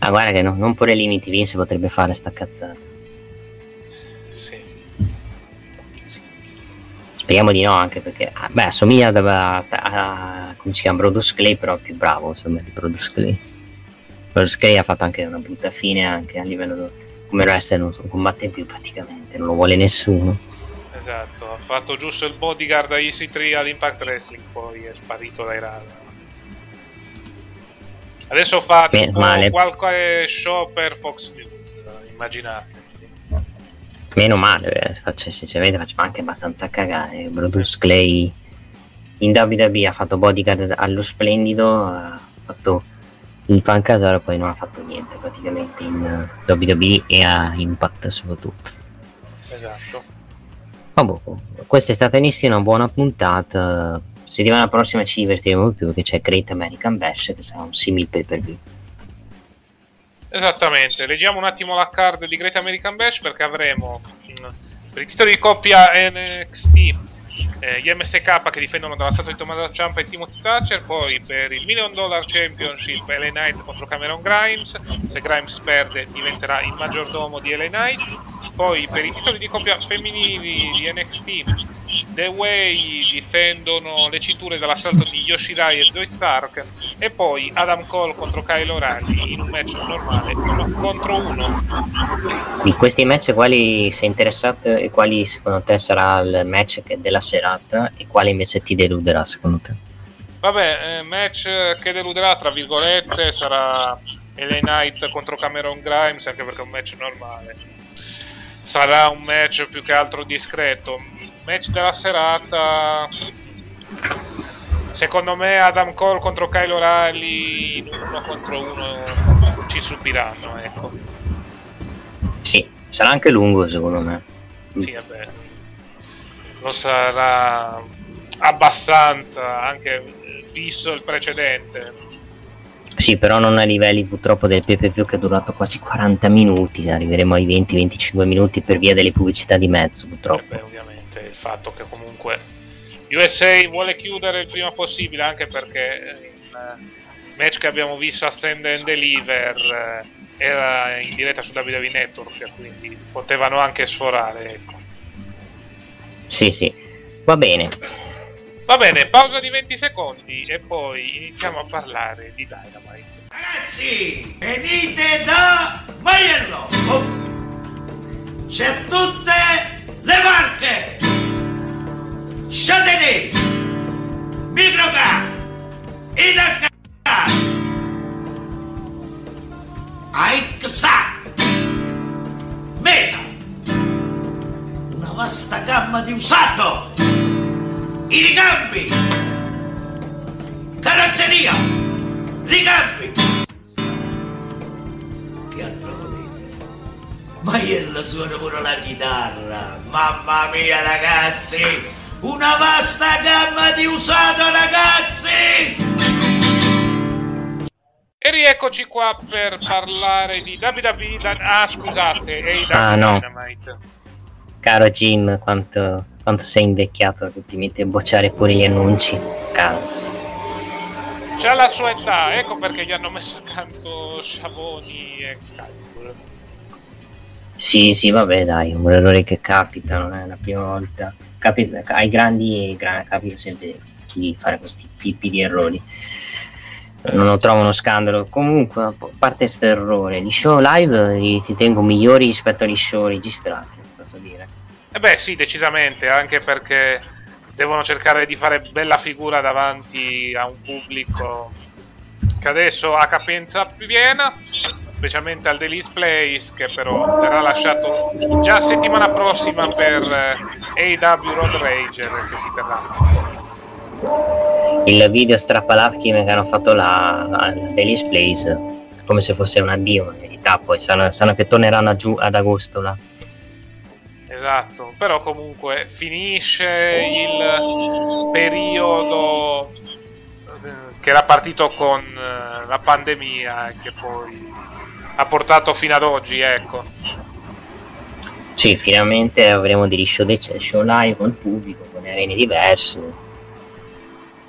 Ah, guarda che no, non pure limiti, Vince potrebbe fare sta cazzata. Sì. Speriamo di no, anche perché... Beh, assomiglia a come si chiama, Brodus Clay, però più bravo, insomma, di Brodus Clay. Brodus Clay ha fatto anche una brutta fine, anche a livello... come wrestler non combatte più praticamente, non lo vuole nessuno. Esatto, ha fatto giusto il bodyguard a EC3 all'Impact Wrestling, poi è sparito dai radar. Adesso fa qualche show per Fox News, immaginate. Meno male, faccio anche abbastanza cagare. Brodus Clay in WWE ha fatto bodyguard allo splendido, ha fatto il Fancasaro, poi non ha fatto niente praticamente in WWE e a Impact soprattutto. Esatto. Vabbè, questa è stata una buona puntata. Settimana prossima ci divertiremo più perché c'è Great American Bash che sarà un simile pay-per-view. Esattamente, leggiamo un attimo la card di Great American Bash perché avremo per il titolo di coppia NXT gli MSK che difendono dall'assalto di Tommaso Ciampa e Timothy Thatcher, poi per il $1 Million Championship LA Knight contro Cameron Grimes, se Grimes perde diventerà il maggiordomo di LA Knight. Poi per i titoli di coppia femminili di NXT, The Way difendono le cinture dall'assalto di Yoshirai e Zoe Stark, e poi Adam Cole contro Kyle O'Reilly in un match normale 1 contro 1. Di questi match quali sei interessato e quali secondo te sarà il match della serata e quale invece ti deluderà secondo te? Vabbè, match che deluderà tra virgolette sarà LA Knight contro Cameron Grimes, anche perché è un match normale, sarà un match più che altro discreto. Match della serata secondo me Adam Cole contro Kyle O'Reilly in 1 contro 1 ci subiranno, ecco. Sì, sarà anche lungo secondo me. Sì, vabbè, lo sarà abbastanza, anche visto il precedente. Sì, però non a livelli purtroppo del pay-per-view che è durato quasi 40 minuti, arriveremo ai 20-25 minuti per via delle pubblicità di mezzo purtroppo. Beh, ovviamente il fatto che comunque USA vuole chiudere il prima possibile, anche perché il match che abbiamo visto a Stand and Deliver era in diretta su WWE Network, quindi potevano anche sforare, ecco. Sì, sì, va bene. Va bene, pausa di 20 secondi e poi iniziamo a parlare di Dynamite. Ragazzi, venite da Maiello! Oh. C'è tutte le marche! Châtenay, Microcar, Idacar, Aixac, Meta. Una vasta gamma di usato! I ricambi, carrozzeria, ricambi. Che altro volete? Maiello suona pure la chitarra. Mamma mia ragazzi, una vasta gamma di usato ragazzi. E rieccoci qua per parlare di WWE. Dynamite. Caro Jim, quanto sei invecchiato che ti metti a bocciare pure gli annunci, caro. C'ha la sua età, ecco perché gli hanno messo accanto Sciavoni e Excalibur. Sì, vabbè dai, un errore che capita, non è la prima volta. Capita ai grandi, capita sempre di fare questi tipi di errori. Non lo trovo uno scandalo. Comunque, a parte questo errore, gli show live ti tengo migliori rispetto agli show registrati, posso dire. Eh beh sì, decisamente, anche perché devono cercare di fare bella figura davanti a un pubblico che adesso ha capienza piena, specialmente al Daily's Place, che però verrà lasciato già settimana prossima per AEW Road Rage che si terrà. Il video strappalacchime che hanno fatto al Daily's Place, come se fosse un addio in verità, poi sanno che torneranno giù ad agosto là. Esatto, però comunque finisce il periodo che era partito con la pandemia e che poi ha portato fino ad oggi, ecco. Sì, finalmente avremo degli show live con il pubblico, con arene diverse.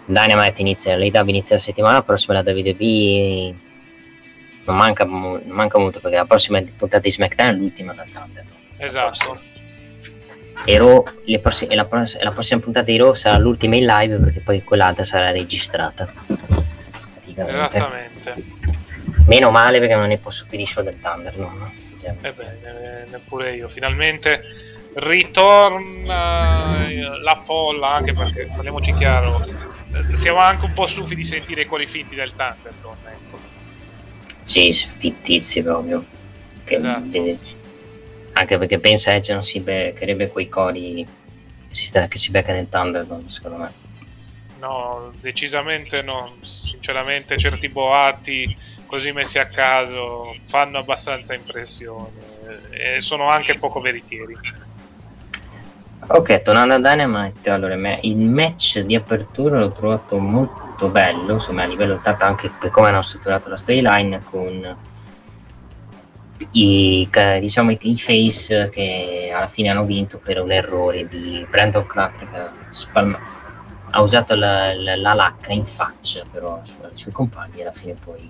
Dynamite inizia, l'AEW inizia la settimana prossima, la WWE non manca molto, perché la prossima puntata di SmackDown è l'ultima dal Thunder. Esatto. E Raw, la prossima puntata di Raw sarà l'ultima in live, perché poi quell'altra sarà registrata praticamente. Esattamente. Meno male, perché non ne posso più di show del Thunder, no? E beh, neppure io. Finalmente ritorna la folla, anche perché, parliamoci chiaro, siamo anche un po' stufi di sentire i cuori finti del Thunder, ecco. Sì, fittizi proprio. Esatto. Anche perché pensa Edge non si beccherebbe quei cori che si becca nel Thunderdome, secondo me. No, decisamente no. Sinceramente certi boati così messi a caso fanno abbastanza impressione e sono anche poco veritieri. Ok, tornando a Dynamite, allora il match di apertura l'ho trovato molto bello, insomma a livello tanto anche per come hanno strutturato la storyline con i face che alla fine hanno vinto per un errore di Brandon Cutler che ha usato la lacca in faccia però sui compagni, alla fine poi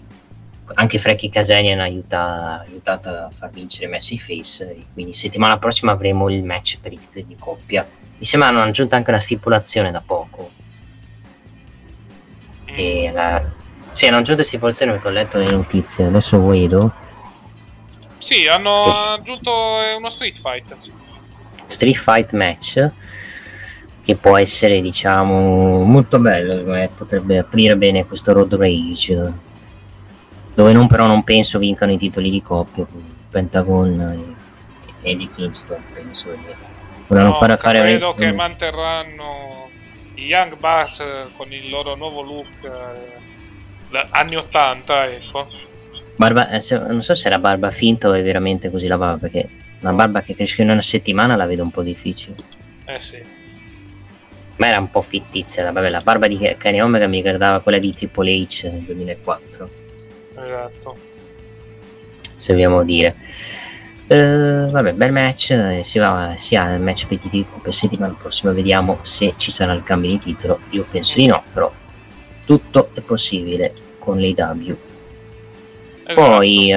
anche Frankie Kazarian ha aiutato a far vincere il match di face, quindi settimana prossima avremo il match per i titoli di coppia. Mi sembra hanno aggiunto anche una stipulazione da poco, e sì, hanno aggiunto stipulazione perché ho letto le notizie, adesso vedo. Sì, hanno aggiunto uno street fight match che può essere, diciamo, molto bello, potrebbe aprire bene questo Road Rage, dove non però non penso vincano i titoli di coppia Pentagon e Eddie Kingston, penso volevano fare credo che manterranno i Young Bucks con il loro nuovo look anni 80, ecco. Barba, non so se era barba finta o è veramente così la barba, perché una barba che cresce in una settimana la vedo un po' difficile. Sì. Ma era un po' fittizia la barba di Kenny Omega, mi ricordava quella di Triple H nel 2004. Esatto. Se vogliamo dire. Vabbè, bel match, si ha il match per la settimana prossima, vediamo se ci sarà il cambio di titolo. Io penso di no, però tutto è possibile con l'AEW. Esatto. Poi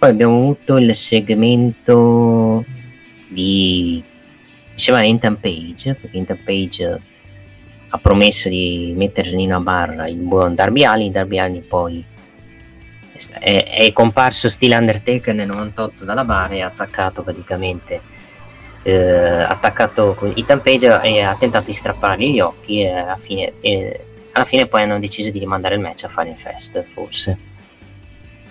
abbiamo avuto il segmento di... diceva Ethan Page, perché Ethan Page ha promesso di mettere in una barra il buon Darby Allin. Darby Allin poi è comparso stile Undertaker nel 98 dalla barra e ha attaccato praticamente con Ethan Page e ha tentato di strappargli gli occhi e alla fine poi hanno deciso di rimandare il match a Final Fest. Forse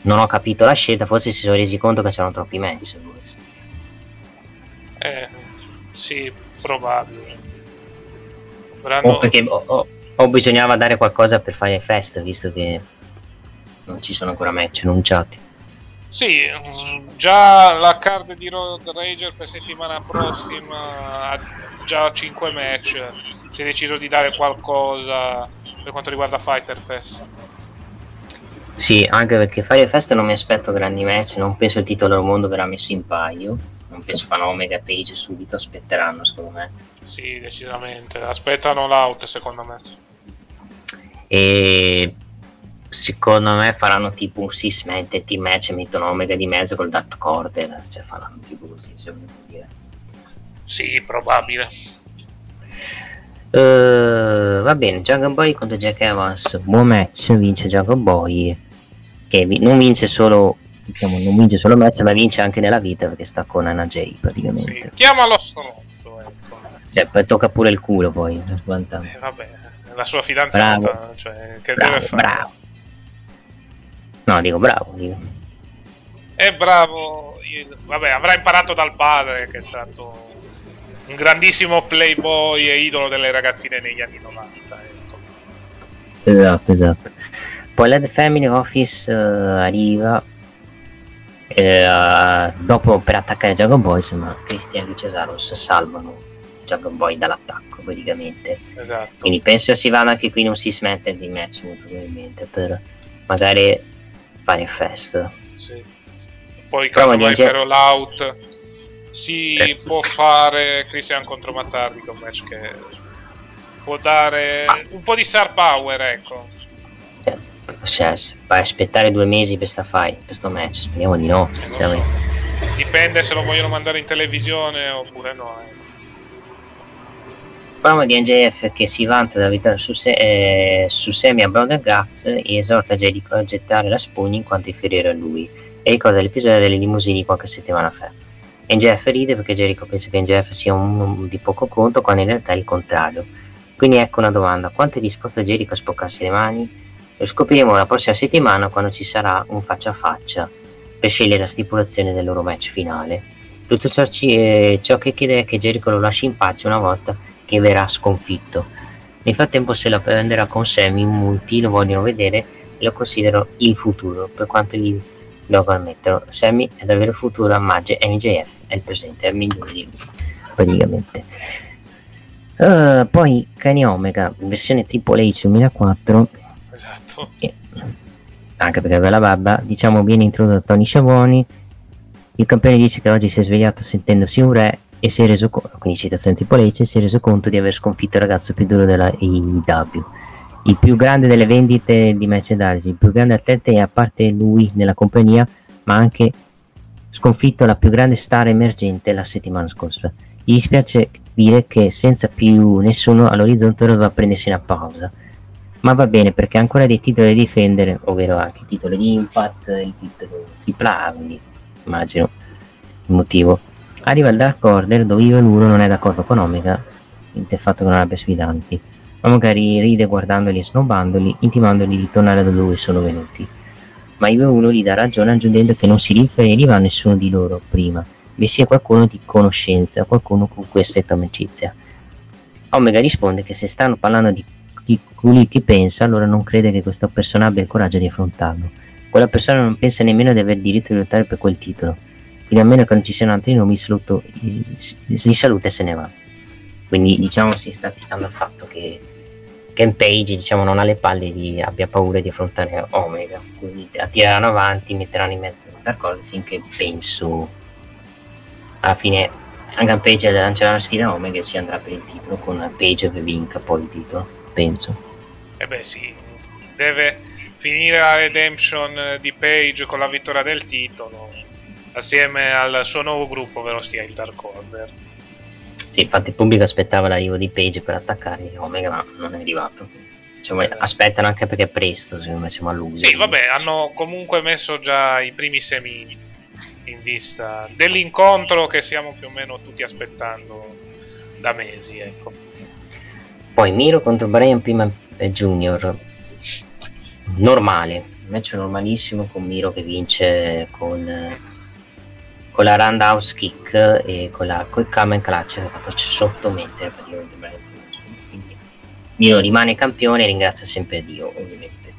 non ho capito la scelta, forse si sono resi conto che c'erano troppi match, forse. Sì, probabile. Perché bisognava dare qualcosa per fare il fest, visto che non ci sono ancora match annunciati. Sì, già la card di Road Rager per settimana prossima ha già 5 match. Si è deciso di dare qualcosa per quanto riguarda Fighter Fest. Sì, anche perché Fire Fest non mi aspetto grandi match, non penso il titolo del mondo verrà messo in palio. Non penso fanno Omega Page subito, aspetteranno secondo me. Sì, decisamente, aspettano l'out secondo me. E secondo me faranno tipo un six match, team match, mettono Omega di mezzo col Dark Order, cioè faranno tipo così, se vogliamo dire. Sì, probabile. Va bene, Jungle Boy contro Jack Evans, buon match, vince Jungle Boy, che non vince solo match, ma vince anche nella vita, perché sta con Anna Jay praticamente. Sì, chiama lo stronzo, ecco. Cioè poi tocca pure il culo poi. Vabbè, la sua fidanzata, bravo. Cioè, che bravo, deve fare? Bravo. No, dico bravo, dico. È bravo. Vabbè, avrà imparato dal padre, che è stato un grandissimo playboy e idolo delle ragazzine negli anni 90, ecco. Esatto. Poi la The Family Office arriva dopo per attaccare Dragon Boy, ma Christian e Cesaro salvano Dragon Boy dall'attacco praticamente. Esatto. Quindi penso si vanno anche qui in un six man di match molto probabilmente per magari fare il fest. Sì. Poi caso però l'out si può fare Christian contro Matt Hardy, un match che può dare un po' di star power, ecco. Cioè, aspettare 2 mesi per questo match, speriamo di no. So. Dipende se lo vogliono mandare in televisione oppure no. Parliamo di MJF che si vanta della vittoria su Semi a Brown and Guts e esorta Jericho a gettare la spugna in quanto inferiore a lui, e ricorda l'episodio delle limousine qualche settimana fa. MJF ride perché Jericho pensa che MJF sia un di poco conto, quando in realtà è il contrario. Quindi ecco una domanda: quanto è disposto Jericho a sporcarsi le mani? Lo scopriremo la prossima settimana, quando ci sarà un faccia a faccia per scegliere la stipulazione del loro match finale. Tutto ciò che chiede è che Jericho lo lasci in pace una volta che verrà sconfitto. Nel frattempo se la prenderà con Semi in multi, lo vogliono vedere e lo considero il futuro, per quanto gli lo permettono. Semi è davvero il futuro, Magge e MJF è il presente, è il migliore di lui praticamente. Poi Kenny Omega, versione Triple H 2004. Esatto. Anche perché aveva la barba, diciamo, viene introdotto Tony Schiavone. Il campione dice che oggi si è svegliato sentendosi un re e si è reso conto, quindi citazione tipo Triple H, si è reso conto di aver sconfitto il ragazzo più duro della AEW. il più grande delle vendite di merchandise, il più grande atleta, e a parte lui nella compagnia, ma anche sconfitto la più grande star emergente la settimana scorsa. Gli dispiace dire che senza più nessuno all'orizzonte doveva prendersi una pausa, ma va bene perché ha ancora dei titoli da difendere, ovvero anche il titolo di Impact, il titolo di AAA, quindi immagino il motivo. Arriva il Dark Order dove io e Luro non è d'accordo con Omega, il fatto che non abbia sfidanti, ma magari ride guardandoli e snobbandoli, intimandoli di tornare da dove sono venuti. Ma io e uno gli dà ragione aggiungendo che non si riferiva a nessuno di loro prima, vi sia qualcuno di conoscenza, qualcuno con cui è stretta amicizia. Omega risponde che se stanno parlando di colui che pensa, allora non crede che questa persona abbia il coraggio di affrontarlo. Quella persona non pensa nemmeno di aver diritto di lottare per quel titolo, quindi a meno che non ci siano altri nomi li saluta e se ne va. Quindi diciamo si sta tirando il fatto che Page diciamo non ha le palle di abbia paura di affrontare Omega, quindi la tireranno avanti, metteranno in mezzo d'accordo finché penso alla fine anche Page lancerà la sfida a Omega e si andrà per il titolo con Page che vinca poi il titolo, penso. E beh sì, deve finire la redemption di Page con la vittoria del titolo assieme al suo nuovo gruppo, ovvero stia il Dark Order. Sì, infatti il pubblico aspettava l'arrivo di Page per attaccare Omega, ma non è arrivato. Cioè, aspettano anche perché è presto, secondo me siamo a lungo. Sì, vabbè, hanno comunque messo già i primi semini in vista dell'incontro che stiamo più o meno tutti aspettando da mesi, ecco. Poi Miro contro Brian prima Junior, normale, match normalissimo con Miro che vince con la roundhouse kick e con la Cam and Clutch che ha fatto sottomettere praticamente Brian. Quindi Miro rimane campione e ringrazia sempre Dio, ovviamente.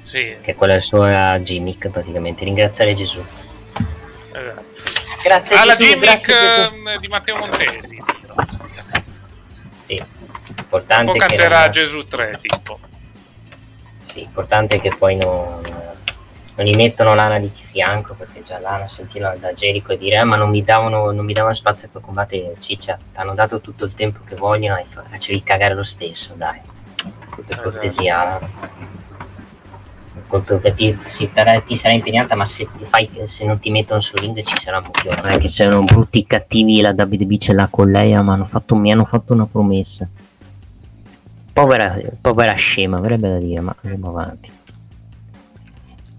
Sì. Che quella è la sua gimmick praticamente, ringraziare Gesù. Grazie alla Gesù, gimmick Gesù. Di Matteo Montesi. Sì. Importante che canterà non... Gesù 3 tipo. Sì, importante che poi non gli mettono Lana di fianco, perché già Lana sentiva da Jericho e dire ma non mi davano spazio per combattere. Ciccia, ti hanno dato tutto il tempo che vogliono e facevi cagare lo stesso, dai, per cortesia. Conto che ti sarà impegnata, ma se non ti mettono sul ring ci sarà un po'. Non è che siano brutti cattivi, la WB ce l'ha con lei, ma mi hanno fatto una promessa. Povera scema, avrebbe da dire, ma andiamo avanti.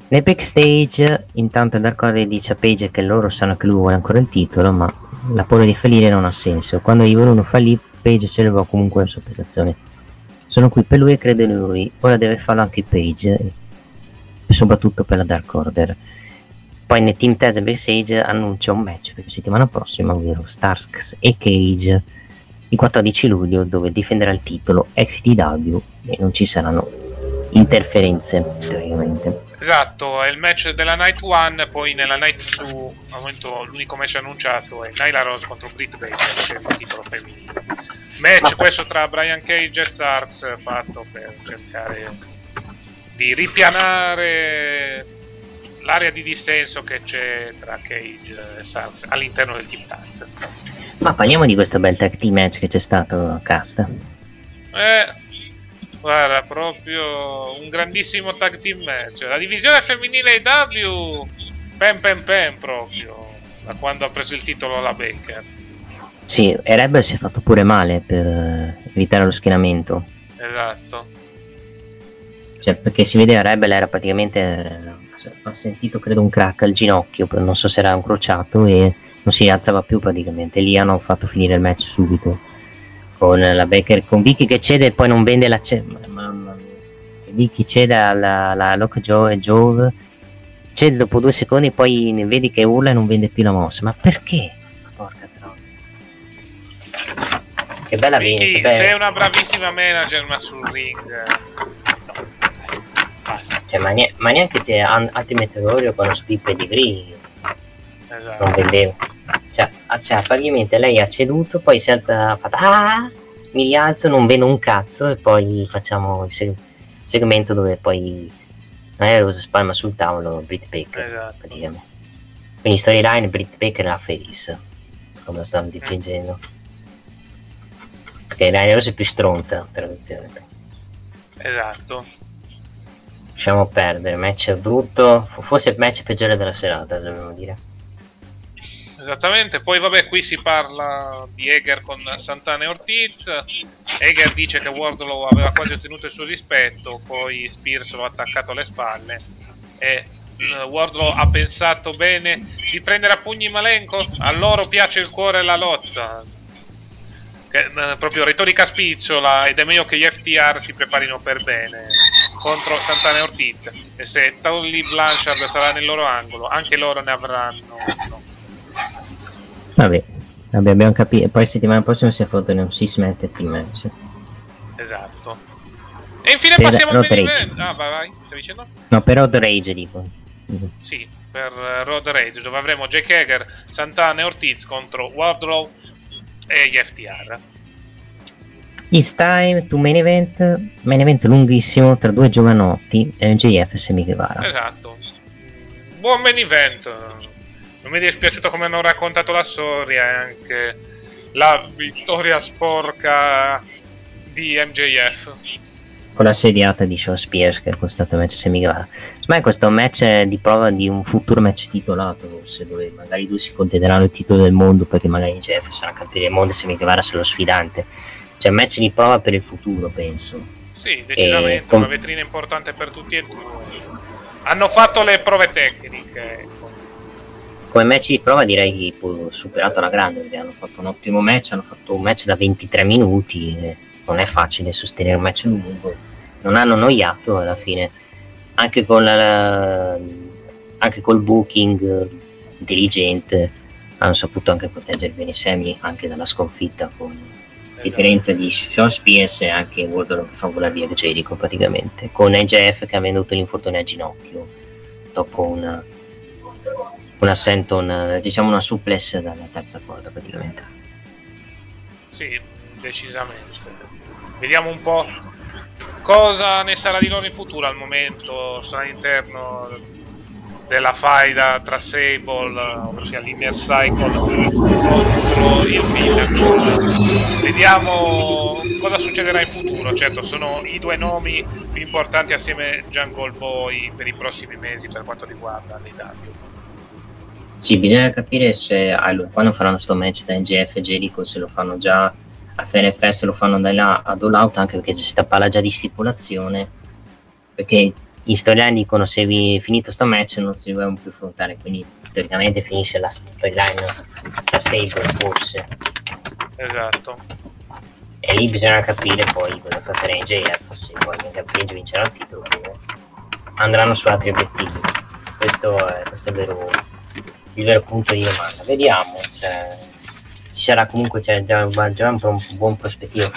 Nel backstage intanto Dark Order dice a Page che loro sanno che lui vuole ancora il titolo, ma la paura di fallire non ha senso. Quando Evil 1 fallì, Page celebra comunque la sua prestazione. Sono qui per lui e credo in lui, ora deve farlo anche Page, soprattutto per la Dark Order. Poi nel Team Taz backstage annuncia un match per la settimana prossima, ovvero Starks e Cage il 14 luglio, dove difenderà il titolo FTW e non ci saranno interferenze teoricamente. Esatto, è il match della Night 1, poi nella Night 2 al momento l'unico match annunciato è Nyla Rose contro Britt Baker per il titolo femminile. Match questo tra Brian Cage e Starks, fatto per cercare di ripianare l'area di dissenso che c'è tra Cage e Starks all'interno del Team Taz. Ma parliamo di questo bel tag team match che c'è stato, Casta. Guarda, proprio un grandissimo tag team match. La divisione femminile AEW, pem proprio, da quando ha preso il titolo la Baker. Sì, e Rebel si è fatto pure male per evitare lo schienamento. Esatto. Cioè, perché si vedeva Rebel era praticamente... Cioè, ha sentito, credo, un crack al ginocchio, non so se era un crociato, e non si alzava più praticamente. Lì hanno fatto finire il match subito. Con la Baker, con Vicky che cede e poi non vende la Vicky cede alla Lockjaw e Jove cede dopo 2 secondi, poi ne vedi che urla e non vende più la mossa. Ma perché? Porca troia, che bella Vicky, vinta, sei una bravissima manager, ma sul ring no. Basta. Cioè, ma neanche te altri meteorio con lo speed pedigree, esatto. Non vendevo. Cioè, praticamente lei ha ceduto, poi si alza, ha fatto mi rialzo, non vedo un cazzo, e poi facciamo il segmento dove poi Rose spalma sul tavolo Britt Baker, esatto. Praticamente. Quindi storyline Britt Baker la face, come la stanno dipingendo, perché Rose è più stronza, traduzione. Esatto. Lasciamo perdere, match brutto, forse il match peggiore della serata, dobbiamo dire. Esattamente, poi vabbè, qui si parla di Hager con Santana e Ortiz. Hager dice che Wardlow aveva quasi ottenuto il suo rispetto, poi Spears lo ha attaccato alle spalle e Wardlow ha pensato bene di prendere a pugni Malenko. A loro piace il cuore e la lotta, che, proprio retorica spizzola, ed è meglio che gli FTR si preparino per bene contro Santana e Ortiz, e se Tully Blanchard sarà nel loro angolo anche loro ne avranno uno. Vabbè, abbiamo capito, poi settimana prossima si affrontano un six man tag match. Esatto. E infine per passiamo al main event. Ah, vai, stai dicendo? No, per Road Rage dico. Sì, per Road Rage, dove avremo Jake Hager, Santana e Ortiz contro Wardlow e gli FTR. It's time to main event lunghissimo tra due giovanotti e un JF Sammy Guevara. Esatto. Buon main event. Non mi è dispiaciuto come hanno raccontato la storia e anche la vittoria sporca di MJF con la sediata di Shawn Spears che ha costato il match semigrava. Ma è questo match di prova di un futuro match titolato, forse, dove magari due si contenderanno il titolo del mondo, perché magari MJF sarà campione del mondo e Semigrava sarà lo sfidante. Cioè match di prova per il futuro, penso. Sì, decisamente, una vetrina importante per tutti e due. Hanno fatto le prove tecniche. Come match di prova direi che superato alla grande, hanno fatto un ottimo match, hanno fatto un match da 23 minuti, non è facile sostenere un match lungo, non hanno noiato alla fine, anche con anche col booking intelligente hanno saputo anche proteggere bene Semi anche dalla sconfitta, con esatto. Differenza di Shawn Spears e anche Wardlow che fa volare via Jericho praticamente, con MJF che ha venduto l'infortunio a ginocchio dopo una senton, diciamo una suplex dalla terza corda praticamente. Sì, decisamente. Vediamo un po' cosa ne sarà di loro in futuro. Al momento sono all'interno della faida tra Sable, ossia l'Inner Cycle, contro il Milan. Vediamo cosa succederà in futuro. Certo, sono i due nomi più importanti assieme a Jungle Boy per i prossimi mesi per quanto riguarda l'Italia. Sì, bisogna capire se quando faranno sto match da MJF e Jericho, se lo fanno già a FNF, se lo fanno da là ad All Out, anche perché c'è sta palla già di stipulazione, perché gli storyline dicono se vi è finito sto match non si dobbiamo più affrontare, quindi teoricamente finisce la storyline da stable forse. Esatto. E lì bisogna capire poi cosa fa per MJF, se vogliono capire vincerà il titolo, andranno su altri obiettivi. Questo è vero. Il vero punto di domanda, vediamo, cioè, ci sarà comunque già un buon prospettivo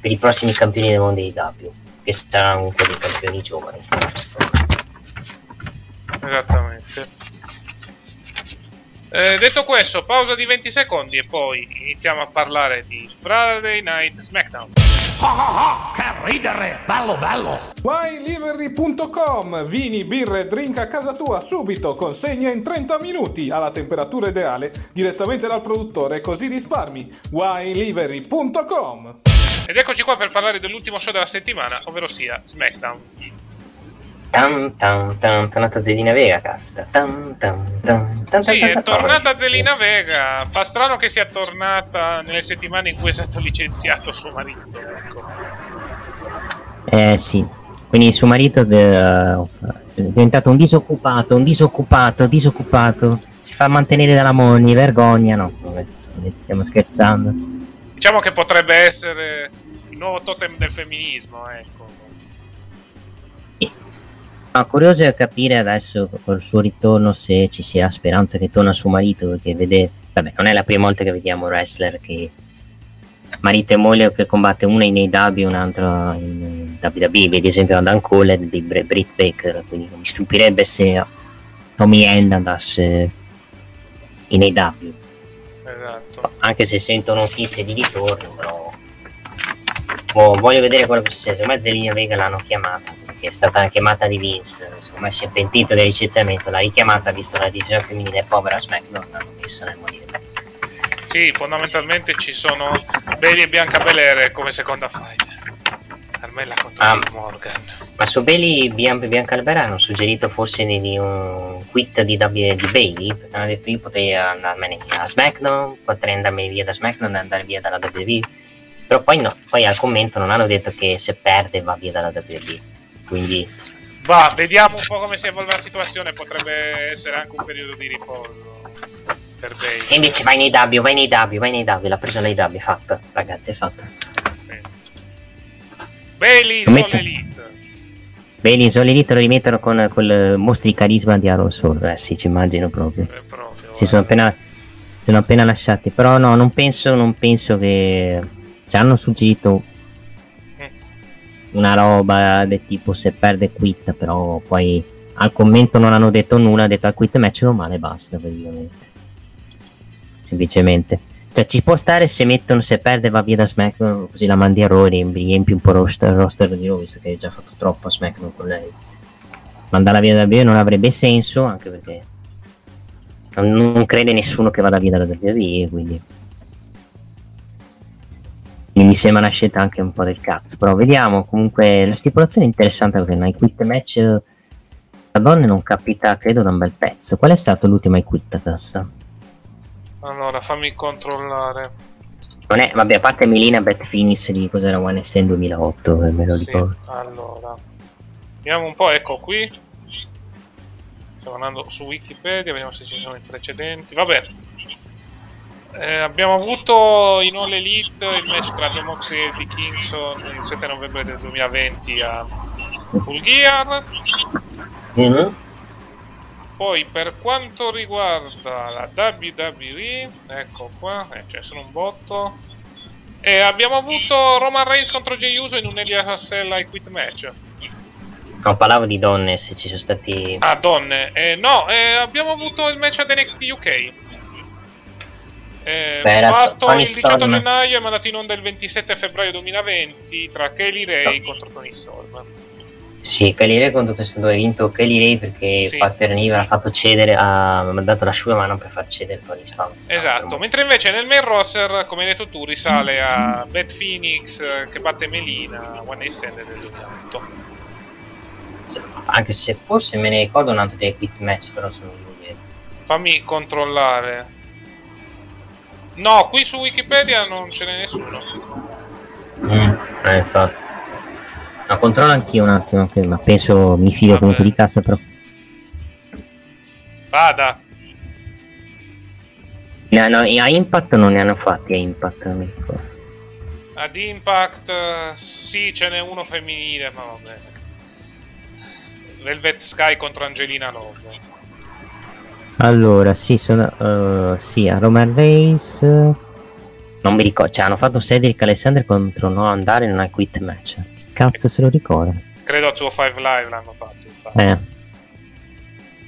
per i prossimi campioni del mondo di W, che saranno comunque dei campioni giovani. Esattamente. Detto questo, pausa di 20 secondi e poi iniziamo a parlare di Friday Night SmackDown. Oh, oh, oh, che ridere, bello bello. WineLivery.com, vini, birre, drink a casa tua subito, consegna in 30 minuti alla temperatura ideale direttamente dal produttore, così risparmi. WineLivery.com. Ed eccoci qua per parlare dell'ultimo show della settimana, ovvero sia SmackDown. Tornata Zelina Vega, casta. Sì, è tornata Zelina Vega. Fa strano che sia tornata nelle settimane in cui è stato licenziato suo marito, ecco. Sì. Quindi suo marito è diventato un disoccupato. Si fa mantenere dalla moglie, vergogna, no? Stiamo scherzando. Diciamo che potrebbe essere il nuovo totem del femminismo, ecco. Ah, curioso è capire adesso col suo ritorno se ci sia speranza che torna suo marito, perché non è la prima volta che vediamo wrestler che marito e moglie che combatte una in AEW e un'altra in WWE, ad esempio Adam Cole e Britt Baker, quindi non mi stupirebbe se Tommy End andasse in AEW. Esatto. Anche se sento notizie di ritorno, però voglio vedere quello che succede. Ormai Zelina Vega l'hanno chiamata, è stata chiamata di Vince, insomma si è pentito del licenziamento, l'ha richiamata visto la divisione femminile povera SmackDown, l'hanno messa nel morire. Sì, fondamentalmente ci sono Bayley e Bianca Belair come seconda fight. bella contro Morgan. Ma su Bailey, Bianca Belair hanno suggerito fosse di un quit di Bailey, perché hanno detto io potrei andarmene via da SmackDown, potrei andarmene via da SmackDown e andare via dalla WWE, però poi no, poi al commento non hanno detto che se perde va via dalla WWE, quindi va, vediamo un po' come si evolve la situazione, potrebbe essere anche un periodo di riposo per Bailey. E invece vai nei W, l'ha presa nei W, fatta, ragazzi, è fatta. Bailey Solelite. Bailey Solelite lo rimettono con quel mostri carisma di Aaron Soul. Sì, ci immagino proprio. Si sono appena lasciati. Però no, non penso che ci hanno suggerito una roba del tipo se perde quit, però poi al commento non hanno detto nulla, ha detto al quit match non male, basta praticamente. Semplicemente. Cioè ci può stare se perde va via da SmackDown, così la mandi a Raw, riempi un po' roster di Raw, visto che hai già fatto troppo a SmackDown con lei. Mandarla via da WWE non avrebbe senso, anche perché non crede nessuno che vada via dalla WWE, quindi mi sembra una scelta anche un po' del cazzo, però vediamo. Comunque la stipulazione è interessante perché nei quit match la donna non capita credo da un bel pezzo. Qual è stato l'ultima quit tassa? Allora, fammi controllare. Non è, vabbè, a parte Melina Beth Phoenix di cos'era OneST in 2008, me lo ricordo. Sì, allora, vediamo un po', ecco qui. Stiamo andando su Wikipedia, vediamo se ci sono i precedenti. Vabbè, abbiamo avuto in All Elite il match tra John Moxley e Dickinson il 7 novembre del 2020 a Full Gear. Mm-hmm. Poi per quanto riguarda la WWE, ecco qua, cioè sono un botto, e abbiamo avuto Roman Reigns contro Jey Uso in un Elias Cassella e quit match. No, parlavo di donne, se ci sono stati... Ah, donne, abbiamo avuto il match ad NXT UK. Fatto il 18 gennaio e mandato in onda il 27 febbraio 2020 tra Kelly Ray contro Tony Storm. Sì, Kelly Ray contro questo dove ha vinto Kelly Ray perché Paterniva ha fatto cedere, ha dato l'asciugamano per far cedere Tony Storm. Esatto, mentre invece nel main roster, come hai detto tu, risale a Beth Phoenix che batte Melina, One Night Stand del 2008. Anche se forse me ne ricordo un altro dei quit match, però sono due. Fammi controllare. No, qui su Wikipedia non ce n'è nessuno. Infatti. Ma controllo anch'io un attimo, ma penso mi fido comunque di cassa, però. Vada. No, a Impact non ne hanno fatti, a Impact non mi ricordo. Ad Impact sì, ce n'è uno femminile, ma vabbè. Velvet Sky contro Angelina Love. Allora, sì, sono a Roman Reigns. Non mi ricordo, cioè hanno fatto Cedric Alexander contro no andare in una quit match. Cazzo se lo ricorda, credo al suo 5 Live l'hanno fatto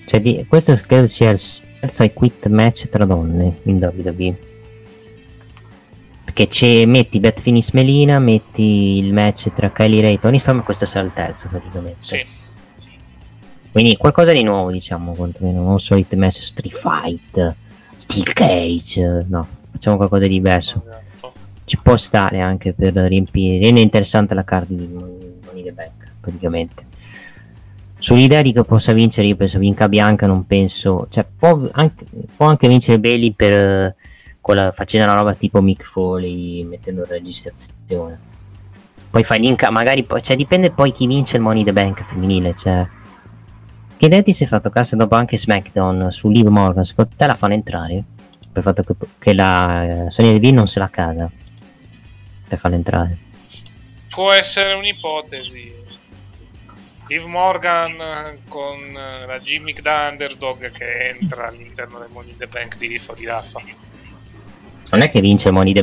Cioè, questo credo sia il terzo quit match tra donne in WWE, perché metti Beth Phoenix Melina, metti il match tra Kylie Ray e Tony Storm, questo sarà il terzo praticamente. Sì, quindi qualcosa di nuovo, diciamo, quantomeno non solito match Street Fight, Steel Cage, no, facciamo qualcosa di diverso. Ci può stare anche per riempire, rende interessante la card di Money in the Bank praticamente. Sull'idea di che possa vincere, io penso vinca Bianca, non penso, cioè può anche vincere Bailey facendo una roba tipo Mick Foley, mettendo in registrazione, poi fai l'inca magari, cioè dipende poi chi vince il Money in the Bank femminile. Cioè che Detti si è fatto cassa dopo anche SmackDown su Liv Morgan, secondo te la fanno entrare? Per il fatto che la Sonya Deville non se la caga per farla entrare, può essere un'ipotesi. Liv Morgan con la gimmick da underdog che entra all'interno del Money in the Bank di Riffo di Raffa. Non è che vince il Money in the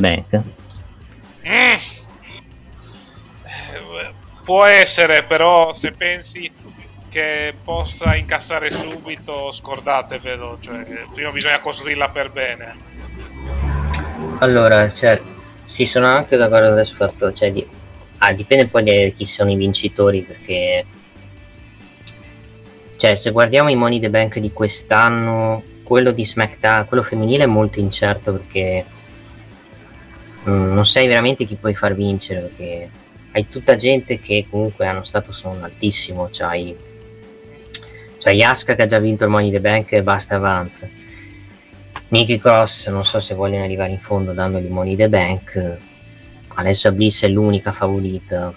Bank? Può essere, però se pensi che possa incassare subito, scordatevelo, cioè prima bisogna costruirla per bene. Allora, cioè sì, sono anche d'accordo adesso fatto, cioè dipende poi da chi sono i vincitori, perché cioè se guardiamo i Money in the Bank di quest'anno, quello di SmackDown, quello femminile è molto incerto perché non sai veramente chi puoi far vincere, perché hai tutta gente che comunque hanno stato sono altissimo, c'hai Aska che ha già vinto il Money in the Bank e basta avanza, Nikki Cross non so se vogliono arrivare in fondo dandogli Money in the Bank, Alexa Bliss è l'unica favorita,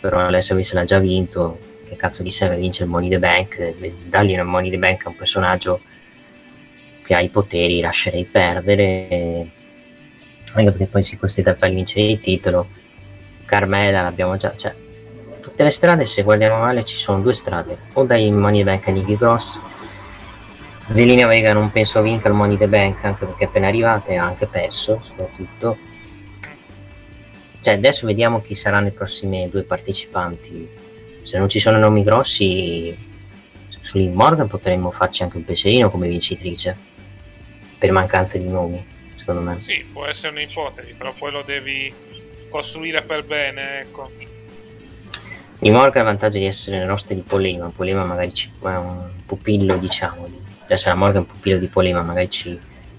però Alexa Bliss l'ha già vinto, che cazzo di serve vince il Money in the Bank, dargli il Money in the Bank a un personaggio che ha i poteri, lascerei perdere, anche perché poi si costretta a far vincere il titolo. Carmela l'abbiamo già, cioè tutte le strade, se guardiamo male ci sono due strade, o dai Money in the Bank a Nikki Cross. Zelina Vega non penso vinca il Money in the Bank, anche perché appena arrivata ha anche perso, soprattutto, cioè adesso vediamo chi saranno i prossimi due partecipanti, se non ci sono nomi grossi su Liv Morgan potremmo farci anche un pensierino come vincitrice per mancanza di nomi, secondo me. Sì, può essere un'ipotesi, però poi lo devi costruire per bene, ecco. Liv Morgan ha il vantaggio di essere nel roster di Polema magari ci è un pupillo, diciamo, cioè se la Morgan è un pupillo di Polema magari ci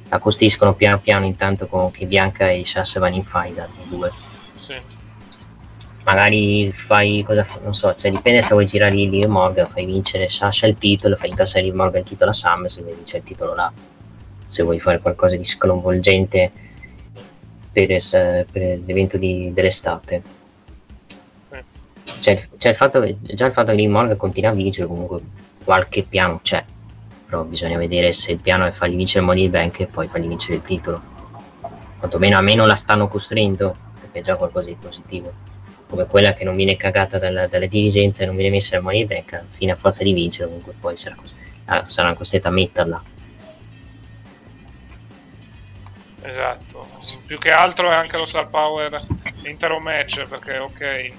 la costruiscono piano piano, intanto con che Bianca e Sasha vanno in faida due. Sì. Magari fai cosa non so, cioè dipende se vuoi girare Liv Morgan, fai vincere Sasha il titolo, fai incassare Liv Morgan il titolo a Sam, se vuoi vincere il titolo là, se vuoi fare qualcosa di sconvolgente per l'evento dell'estate. Cioè il fatto che Liv Morgan continua a vincere, comunque qualche piano c'è, però bisogna vedere se il piano è fargli vincere il Money in the Bank e poi fargli vincere il titolo, quantomeno a meno la stanno costruendo, perché è già qualcosa di positivo, come quella che non viene cagata dalle dirigenze e non viene messa la Money in the Bank, fino a forza di vincere comunque poi sarà costretta a metterla. Esatto, più che altro è anche lo star power l'intero match, perché ok,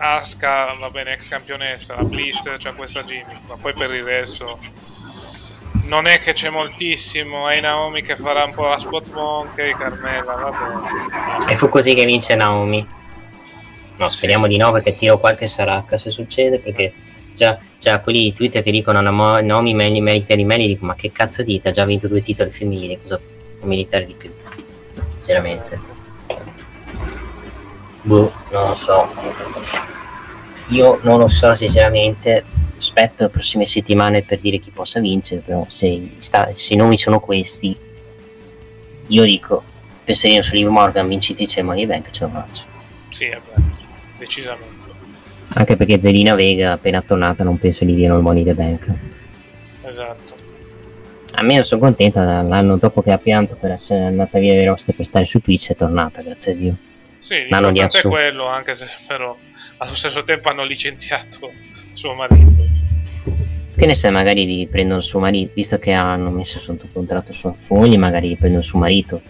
Aska va bene, ex campionessa, la Bliss c'ha, cioè questa gimmick, ma poi per il resto non è che c'è moltissimo, è Naomi che farà un po' la spot monkey, Carmella va bene. E fu così che vince Naomi. No, speriamo di no, perché tiro qualche saracca se succede, perché già quelli di Twitter che dicono Naomi merita di me, dico ma che cazzo dite, ha già vinto 2 titoli femminili, cosa può meritare di più, sinceramente. Non lo so, io non lo so sinceramente, aspetto le prossime settimane per dire chi possa vincere, però se i nomi sono questi, io dico pensierino su Liv Morgan vincitrice e Money in the Bank ce lo faccio. Sì, vabbè. Decisamente. Anche perché Zelina Vega appena tornata non penso gli diano il Money in the Bank. Esatto. Almeno sono contenta, l'anno dopo che ha pianto per essere andata via dai roster per stare su Twitch è tornata, grazie a Dio. Sì, l'importante è quello, anche se però allo stesso tempo hanno licenziato suo marito. Che ne sai, magari gli prendono il suo marito, visto che hanno messo sotto contratto sua moglie, magari gli prendono il suo marito.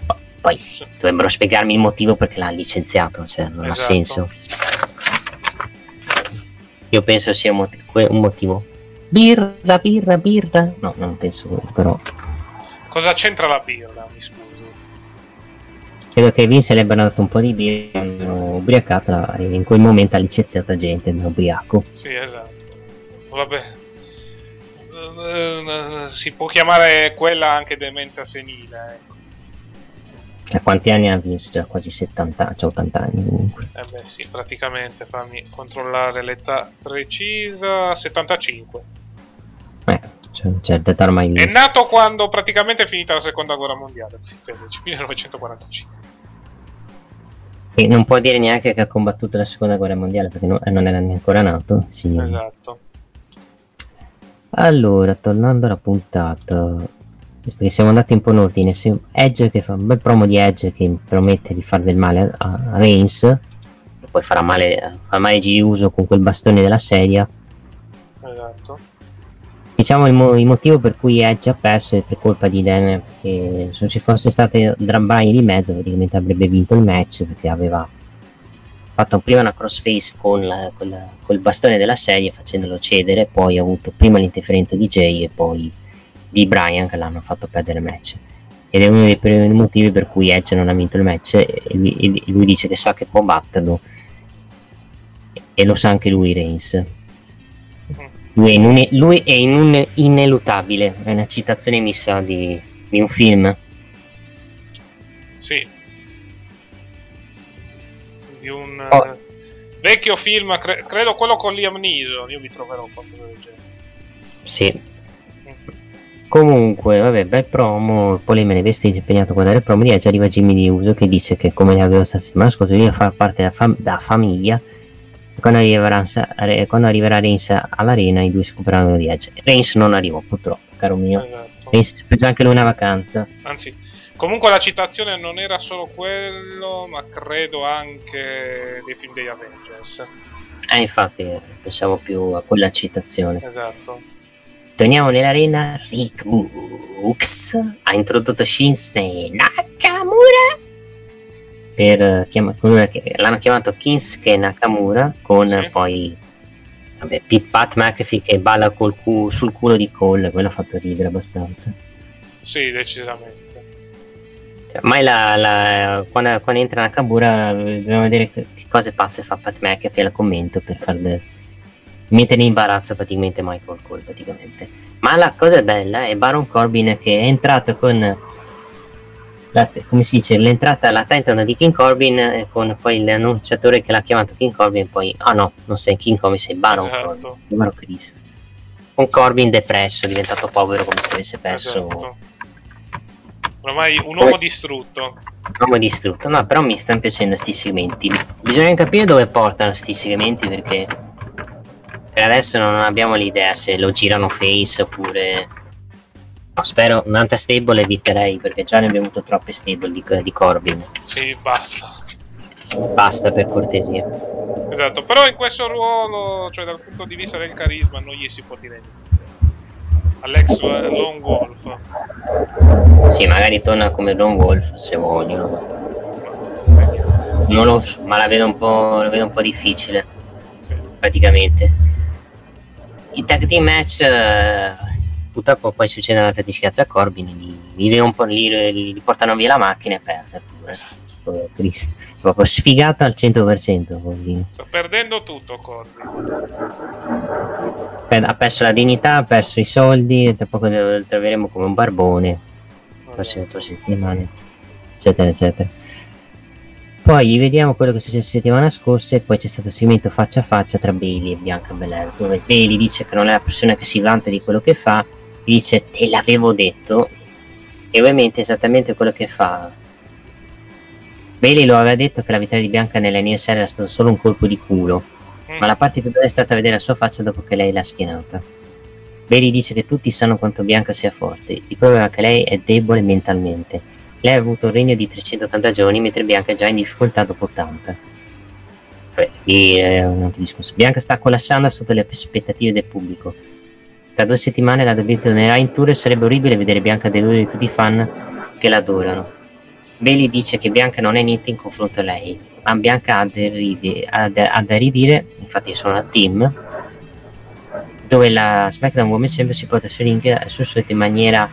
Poi dovrebbero spiegarmi il motivo perché l'ha licenziato, cioè non esatto. Ha senso. Io penso sia un motivo. Birra. No, non penso, però. Cosa c'entra la birra? Mi scusi. Credo che Vince le abbiano dato un po' di birra, hanno ubriacata e in quel momento ha licenziato gente, un ubriaco. Sì, esatto. Vabbè. Si può chiamare quella anche demenza senile, ecco. A quanti anni ha Vince? Già quasi 70, già 80 anni comunque. Eh beh sì, praticamente, fammi controllare l'età precisa, 75. Cioè l'età ormai Vince. È nato quando praticamente è finita la seconda guerra mondiale, 1945. E non può dire neanche che ha combattuto la seconda guerra mondiale, perché non era neanche ancora nato. Sì. Esatto. Allora, tornando alla puntata, perché siamo andati un po' in ordine. Edge che fa un bel promo di Edge che promette di far del male a Reigns e poi farà male Giriuso con quel bastone della sedia. Esatto. Diciamo il motivo per cui Edge ha perso è per colpa di Dan, perché se ci fosse stato Drum Bryan di mezzo praticamente avrebbe vinto il match, perché aveva fatto prima una crossface col bastone della sedia facendolo cedere, poi ha avuto prima l'interferenza di Jay e poi di Bryan che l'hanno fatto perdere il match, ed è uno dei primi motivi per cui Edge non ha vinto il match. E lui dice che sa che può batterlo e lo sa anche lui Reigns. Lui è ineluttabile, è una citazione messa di un film. Sì, di un vecchio film, credo quello con Liam Neeson. Io mi troverò qualcosa del genere. Sì. Comunque, vabbè, bel promo. Poi lei me ne vestigi, impegnato a guardare il promo di Edge. Arriva Jimmy D'Uso che dice che, come le avevo la settimana scorsa, io far parte da famiglia. Quando arriverà Reigns all'arena, i due si occuperanno di Edge. Reigns non arriva, purtroppo, caro mio. Esatto. Reigns si prende anche lui una vacanza. Anzi, comunque la citazione non era solo quello, ma credo anche dei film degli Avengers. Infatti, pensavo più a quella citazione. Esatto. Torniamo nell'arena. Rick Books ha introdotto Shinsuke Nakamura. L'hanno chiamato Kinsuke Nakamura, con sì. Poi vabbè, Pat McAfee che balla sul culo di Cole. Quello ha fatto ridere abbastanza. Sì, decisamente. Cioè, mai quando entra Nakamura dobbiamo vedere che cose pazze fa Pat McAfee al commento per farle mettere in imbarazzo praticamente Michael Cole praticamente. Ma la cosa bella è Baron Corbin che è entrato con come si dice, l'entrata alla Titan di King Corbin, con poi l'annunciatore che l'ha chiamato King Corbin, poi no, non sei King Corbin, sei Baron, esatto. Baron Chris, con Corbin depresso, diventato povero come se avesse perso, esatto. Ormai un uomo distrutto. No, però mi stanno piacendo sti segmenti, bisogna capire dove portano sti segmenti, perché per adesso non abbiamo l'idea se lo girano face oppure no, spero un'altra stable eviterei, perché già ne abbiamo avuto troppe stable di Corbin. Sì, basta per cortesia. Esatto, però in questo ruolo, cioè dal punto di vista del carisma, non gli si può dire niente. Alex Lone Wolf. Sì, magari torna come Lone Wolf se vogliono. Non lo so, ma la vedo un po' difficile. Sì. Praticamente. Il tag team match. Purtroppo poi succede un'altra disgrazia a Corbin, gli portano via la macchina e perde pure. Esatto. Cristo, proprio sfigato al 100%. Quindi. Sto perdendo tutto Corbin. Ha perso la dignità, ha perso i soldi, e tra poco lo troveremo come un barbone, forse le settimane, eccetera eccetera. Poi vediamo quello che è successo settimana scorsa, e poi c'è stato il segmento faccia a faccia tra Bayley e Bianca Belair, dove Bayley dice che non è la persona che si vanta di quello che fa, dice te l'avevo detto, e ovviamente esattamente quello che fa. Bayley lo aveva detto che la vittoria di Bianca nella NXT era stato solo un colpo di culo, ma la parte più bella è stata vedere la sua faccia dopo che lei l'ha schienata. Bayley dice che tutti sanno quanto Bianca sia forte, il problema è che lei è debole mentalmente. Lei ha avuto un regno di 380 giorni, mentre Bianca è già in difficoltà dopo 80. Vabbè, è un altro discorso. Bianca sta collassando sotto le aspettative del pubblico. Tra 2 settimane la WWE tornerà in tour e sarebbe orribile vedere Bianca deludere tutti i fan che l'adorano. Bayley dice che Bianca non è niente in confronto a lei, ma Bianca ha da ridire, infatti sono al team, dove la SmackDown Women's Champion si porta su ring sul solito in maniera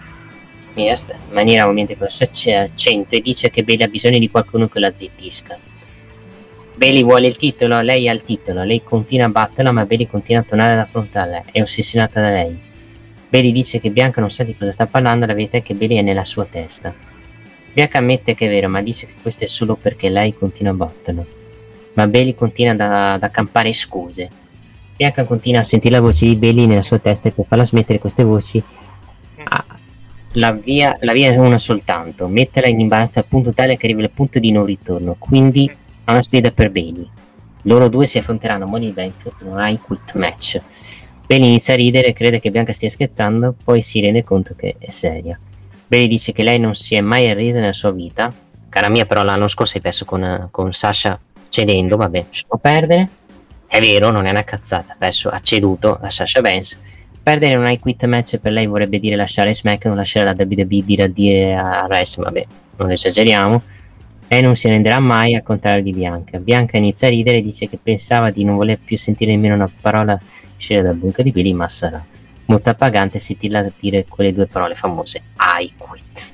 ovviamente con il suo accento, e dice che Bayley ha bisogno di qualcuno che la zittisca. Bayley vuole il titolo, lei ha il titolo, lei continua a batterla, ma Bayley continua a tornare ad affrontarla, è ossessionata da lei. Bayley dice che Bianca non sa di cosa sta parlando, la verità è che Bayley è nella sua testa. Bianca ammette che è vero, ma dice che questo è solo perché lei continua a batterla, ma Bayley continua ad accampare scuse. Bianca continua a sentire la voce di Bayley nella sua testa, e per farla smettere queste voci la via è una soltanto, metterla in imbarazzo al punto tale che arrivi al punto di non ritorno, quindi è una sfida per Bayley. Loro due si affronteranno a Money in the Bank in un I Quit match. Bayley inizia a ridere e crede che Bianca stia scherzando, poi si rende conto che è seria. Bayley dice che lei non si è mai arresa nella sua vita. Cara mia, però l'anno scorso hai perso con Sasha cedendo, vabbè, può perdere. È vero, non è una cazzata, adesso ha ceduto a Sasha Banks. Perdere un I Quit match per lei vorrebbe dire lasciare SmackDown, lasciare la WWE, dire a Rest, vabbè, non esageriamo. Lei non si renderà mai, al contrario di Bianca. Bianca inizia a ridere e dice che pensava di non voler più sentire nemmeno una parola uscire dal bunker di Bayley, ma sarà molto appagante sentirla dire quelle due parole famose, I Quit.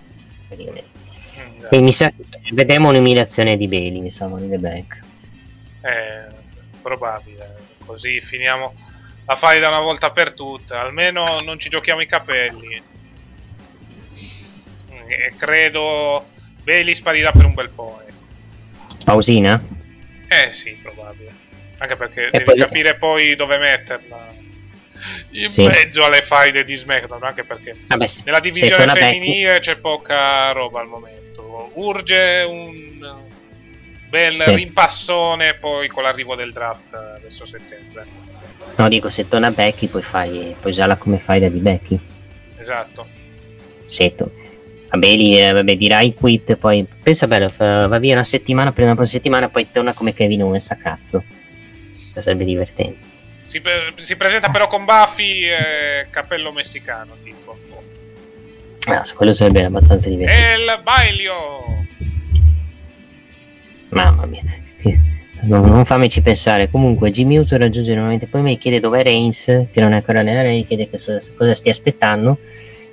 E mi sa che vedremo un'umiliazione di Bayley, mi sa, Money in the Bank. Probabile, così finiamo a fare da una volta per tutte, almeno non ci giochiamo i capelli. E credo Bayley sparirà per un bel po'. Pausina? Sì, probabile. anche perché e devi poi capire poi dove metterla in mezzo alle faide di SmackDown, anche perché nella divisione femminile c'è poca roba al momento, urge un bel rimpassone poi con l'arrivo del draft verso settembre. No, dico, se torna Becky puoi usarla come faida di Becky. Esatto. Vabbè, dirai quit, poi pensa, bello, va via una settimana, prima una settimana, poi torna come Kevin Owens a cazzo. Sarebbe divertente. Si presenta però con baffi e cappello messicano, tipo. No, quello sarebbe abbastanza divertente. El Bailio! Mamma mia. Non fammici pensare. Comunque Jimmy Uso raggiunge nuovamente, poi mi chiede dov'è Reigns, che non è ancora nella Rai, chiede che cosa stia aspettando.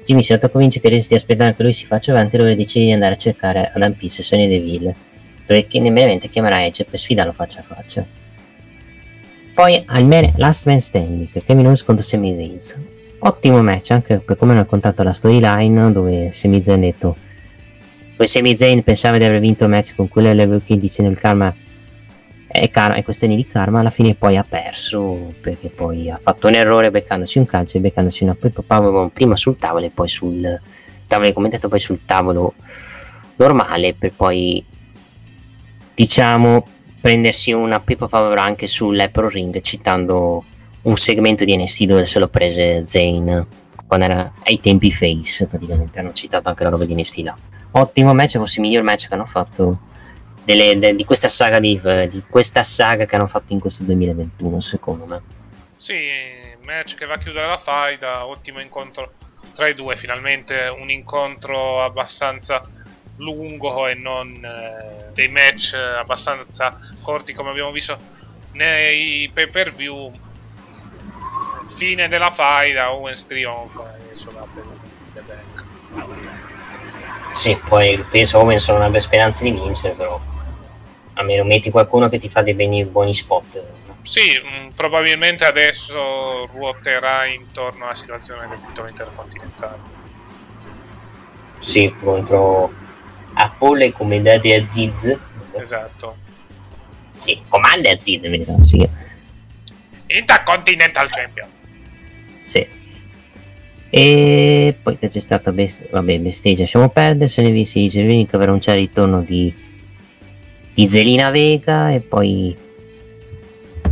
Jimmy si autoconvince che resti aspettando che lui si faccia avanti, e allora decide di andare a cercare Adam Pearce e Sonya Deville, dove chiaramente chiamerà Edge per sfidarlo faccia a faccia. Poi al Last Man Standing, che Owens contro Sami Zayn. Ottimo match, anche per come hanno raccontato la storyline, dove Sami Zayn ha detto, poi Sami Zayn pensava di aver vinto il match con quello level 15 nel karma è questione di karma, alla fine poi ha perso perché poi ha fatto un errore beccandosi un calcio e beccandosi una powerbomb prima sul tavolo e poi sul tavolo commentato, poi sul tavolo normale, per poi diciamo prendersi una Pippa Favor anche sull'Apple Ring, citando un segmento di NXT dove se lo prese Zayn quando era ai tempi face, praticamente hanno citato anche la roba di NXT là. Ottimo match, forse il miglior match che hanno fatto di questa saga che hanno fatto in questo 2021, secondo me. Sì, match che va a chiudere la faida, ottimo incontro tra i due, finalmente un incontro abbastanza lungo e non dei match abbastanza corti come abbiamo visto nei pay per view. Fine della faida, Owens trionfa e sono The Bank. Sì, poi penso Owens non abbia speranze di vincere, però a meno metti qualcuno che ti fa dei buoni spot. Sì, probabilmente adesso ruoterà intorno alla situazione del titolo intercontinentale. Sì, contro Apollo e comandate Aziz. Esatto. Sì, comanda Aziz, mi ricordo, sì. Intercontinental Champion. Sì. E poi che c'è stato besteggia, lasciamo perdere, se ne vi si dice che avrà un certo ritorno di Zelina Vega, e poi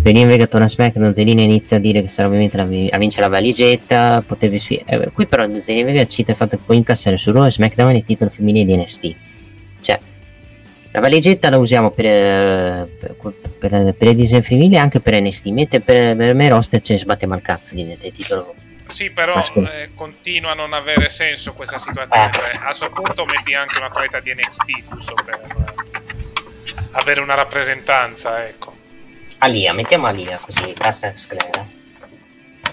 Zelina Vega torna a SmackDown. Zelina inizia a dire che sarà ovviamente a vincere la valigetta, qui però Zelina Vega cita il fatto che può incassare su Raw e SmackDown il titolo femminile di NXT, cioè la valigetta la usiamo per le design femminili, anche per NXT, mentre per me roster ce ne sbattiamo al cazzo di titolo. Sì, però continua a non avere senso questa situazione, a suo punto metti anche una qualità di NXT giusto per avere una rappresentanza, ecco. Alia, mettiamo Alia così, cassa sclera.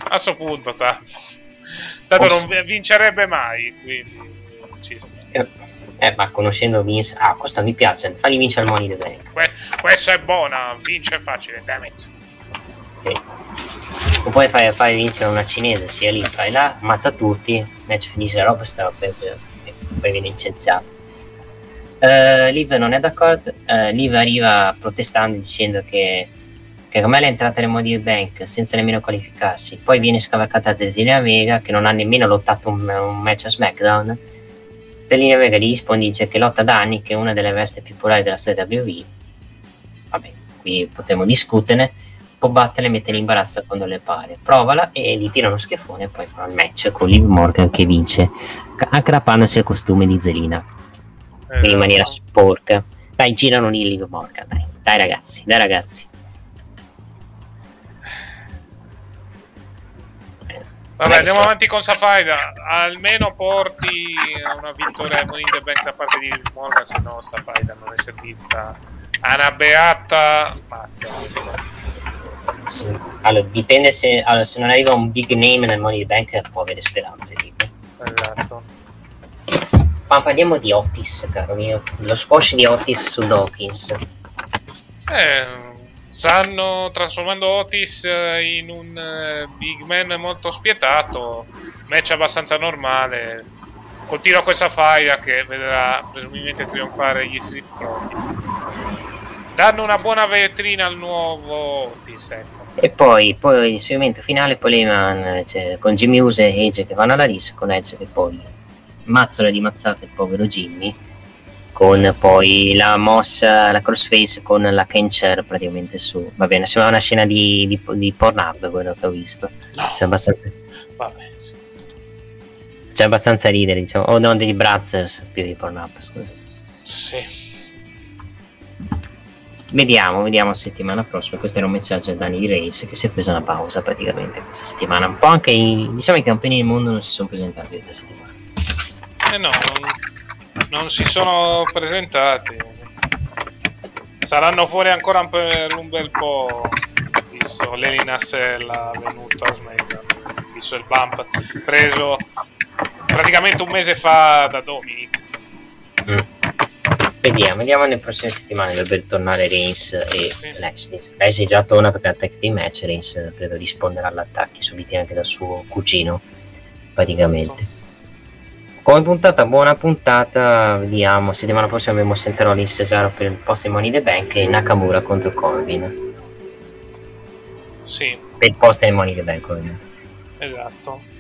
A suo punto, tanto non vincerebbe mai, quindi ci sta. Ma conoscendo Vince, questa mi piace, fagli vincere il Money in the Bank. Questa è buona, vince facile, damn it. Sì. E poi fai vincere una cinese, sia lì, fai là, ammazza tutti, match finisce la roba, stava per poi viene incenziato. Liv non è d'accordo, Liv arriva protestando dicendo che come è entrata nel Money in the Bank senza nemmeno qualificarsi, poi viene scavalcata da Zelina Vega che non ha nemmeno lottato un match a SmackDown. Zelina Vega gli risponde, dice che lotta da anni, che è una delle veste più popolari della storia WWE. Vabbè, qui potremmo discuterne, può batterle e mettere in imbarazzo quando le pare, provala, e gli tira uno schifone e poi fa il match con Liv Morgan che vince aggrappandosi al costume di Zelina in maniera sporca. Dai, girano lì Liv Morgan, dai ragazzi. Vabbè, andiamo avanti con Safaida, almeno porti una vittoria a Money in the Bank da parte di Liv Morgan, se no Safaida non è servita a una beata mazza. Sì. Allora dipende, se non arriva un big name nel Money in the Bank può avere speranze lì. Esatto. Ma parliamo di Otis, caro mio, lo squash di Otis su Dawkins. Stanno trasformando Otis in un big man molto spietato, match abbastanza normale, continua questa faida che vedrà presumibilmente trionfare gli Street Profits. Danno una buona vetrina al nuovo Otis, ecco. E poi il seguimento finale, poi Lehman, cioè, con Jimmy Uso e Edge che vanno alla rissa, con Edge che poi mazzola di mazzate il povero Jimmy, con poi la mossa, la crossface con la can chair praticamente su, va bene, sembra una scena di Pornhub quello che ho visto, no. C'è abbastanza, vabbè, sì. C'è abbastanza ridere, diciamo, o no, dei Brazzers più di Pornhub, scusa. Sì. Vediamo settimana prossima. Questo era un messaggio a Danny Grace, che si è presa una pausa praticamente questa settimana. Un po' anche diciamo i campioni del mondo non si sono presentati questa settimana. No, non si sono presentati. Saranno fuori ancora per un bel po'. Visto l'Elina Sella venuta a SmackDown, visto il bump preso praticamente un mese fa da Dominic. Vediamo nelle prossime settimane dovrebbe tornare Reigns e Lashley. Lashley già torna perché attacca dei match, Reigns credo risponderà all'attacco subiti anche dal suo cugino praticamente. Come puntata, buona puntata, vediamo, settimana prossima abbiamo Senteroli in Cesaro per il posto di Money in the Bank e Nakamura contro Corbin. Sì. Per il posto di Money in the Bank ovviamente. Esatto.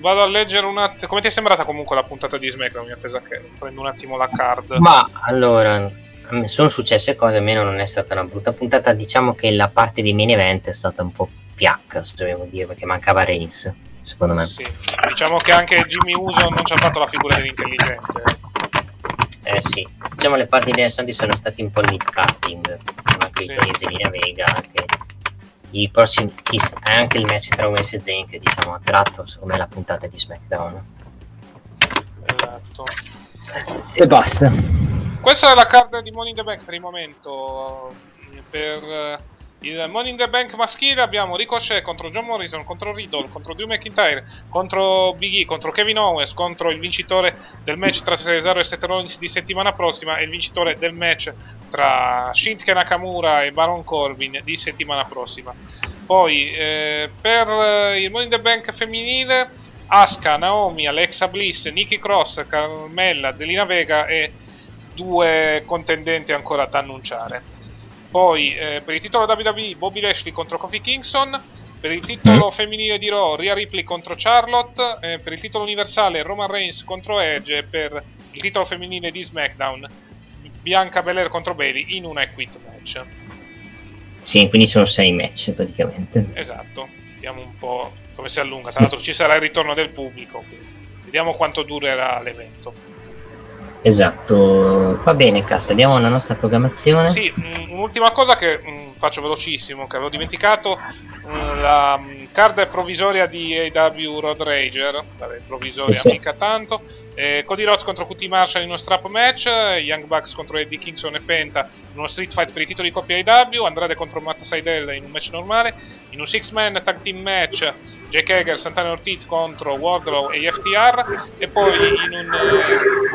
Vado a leggere un attimo. Come ti è sembrata comunque la puntata di SmackDown? Mi attesa che prendo un attimo la card. Ma allora, a me sono successe cose, almeno non è stata una brutta puntata. Diciamo che la parte di main event è stata un po' piacca, se dobbiamo dire, perché mancava Reigns, secondo me. Sì. Diciamo che anche Jimmy Uso non ci ha fatto la figura dell'intelligente. Sì. Diciamo le parti interessanti sono state un po' nitpicking, anche sì. I Zelina Vega che i prossimi è anche il match tra Owens e Zayn che diciamo ha tratto secondo me la puntata di SmackDown. Esatto. E basta. Questa è la card di Money in the Bank per il momento. Per il Money in the Bank maschile abbiamo Ricochet contro John Morrison, contro Riddle, contro Drew McIntyre, contro Big E, contro Kevin Owens, contro il vincitore del match tra Cesaro e Seth Rollins di settimana prossima e il vincitore del match tra Shinsuke Nakamura e Baron Corbin di settimana prossima. Poi per il Money in the Bank femminile Aska, Naomi, Alexa Bliss, Nikki Cross, Carmella, Zelina Vega e due contendenti ancora da annunciare. Poi per il titolo WWE Bobby Lashley contro Kofi Kingston, per il titolo femminile di Raw Rhea Ripley contro Charlotte, per il titolo universale Roman Reigns contro Edge e per il titolo femminile di SmackDown Bianca Belair contro Bayley in una quit match. Sì, quindi sono 6 match praticamente. Esatto, vediamo un po' come si allunga, tra l'altro ci sarà il ritorno del pubblico, vediamo quanto durerà l'evento. Esatto, va bene Casta, diamo la nostra programmazione. Sì, un'ultima cosa che faccio velocissimo, che avevo dimenticato, la card provvisoria di AEW Road Rager, vabbè, provvisoria sì, mica tanto, Cody Rhodes contro QT Marshall in uno strap match, Young Bucks contro Eddie Kingston e Penta in uno street fight per i titoli di coppia AEW, Andrade contro Matt Seidel in un match normale, in un six man tag team match Jake Hager, Santana Ortiz contro Wardlow e FTR, e poi in un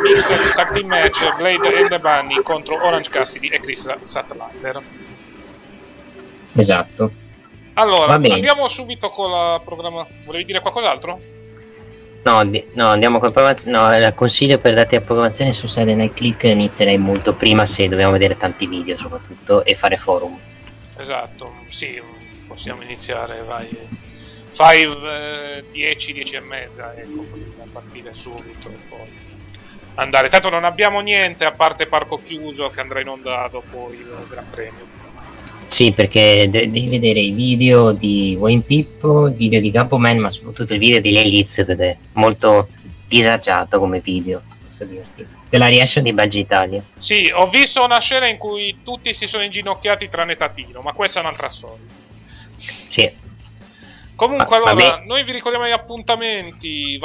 mixed tag team match Blade and the Bunny contro Orange Cassidy e Chris Statlander. Esatto. Allora, andiamo subito con la programmazione. Volevi dire qualcos'altro? No, andiamo con la programmazione. No, consiglio per date a programmazione su Saturday Night Click, inizierei molto prima se dobbiamo vedere tanti video soprattutto e fare forum. Esatto, sì, possiamo iniziare, vai. 10:30, ecco, da partire subito e poi andare. Tanto non abbiamo niente a parte Parco Chiuso che andrà in onda dopo il Gran Premio. Sì, perché devi vedere i video di Wayne Pippo, i video di Gaboman, ma soprattutto il video di Leliz, ed è molto disagiato come video, posso dirti. Della reaction di Baggi Italia. Sì, ho visto una scena in cui tutti si sono inginocchiati tranne Tatino, ma questa è un'altra storia. Sì. Comunque allora, noi vi ricordiamo gli appuntamenti,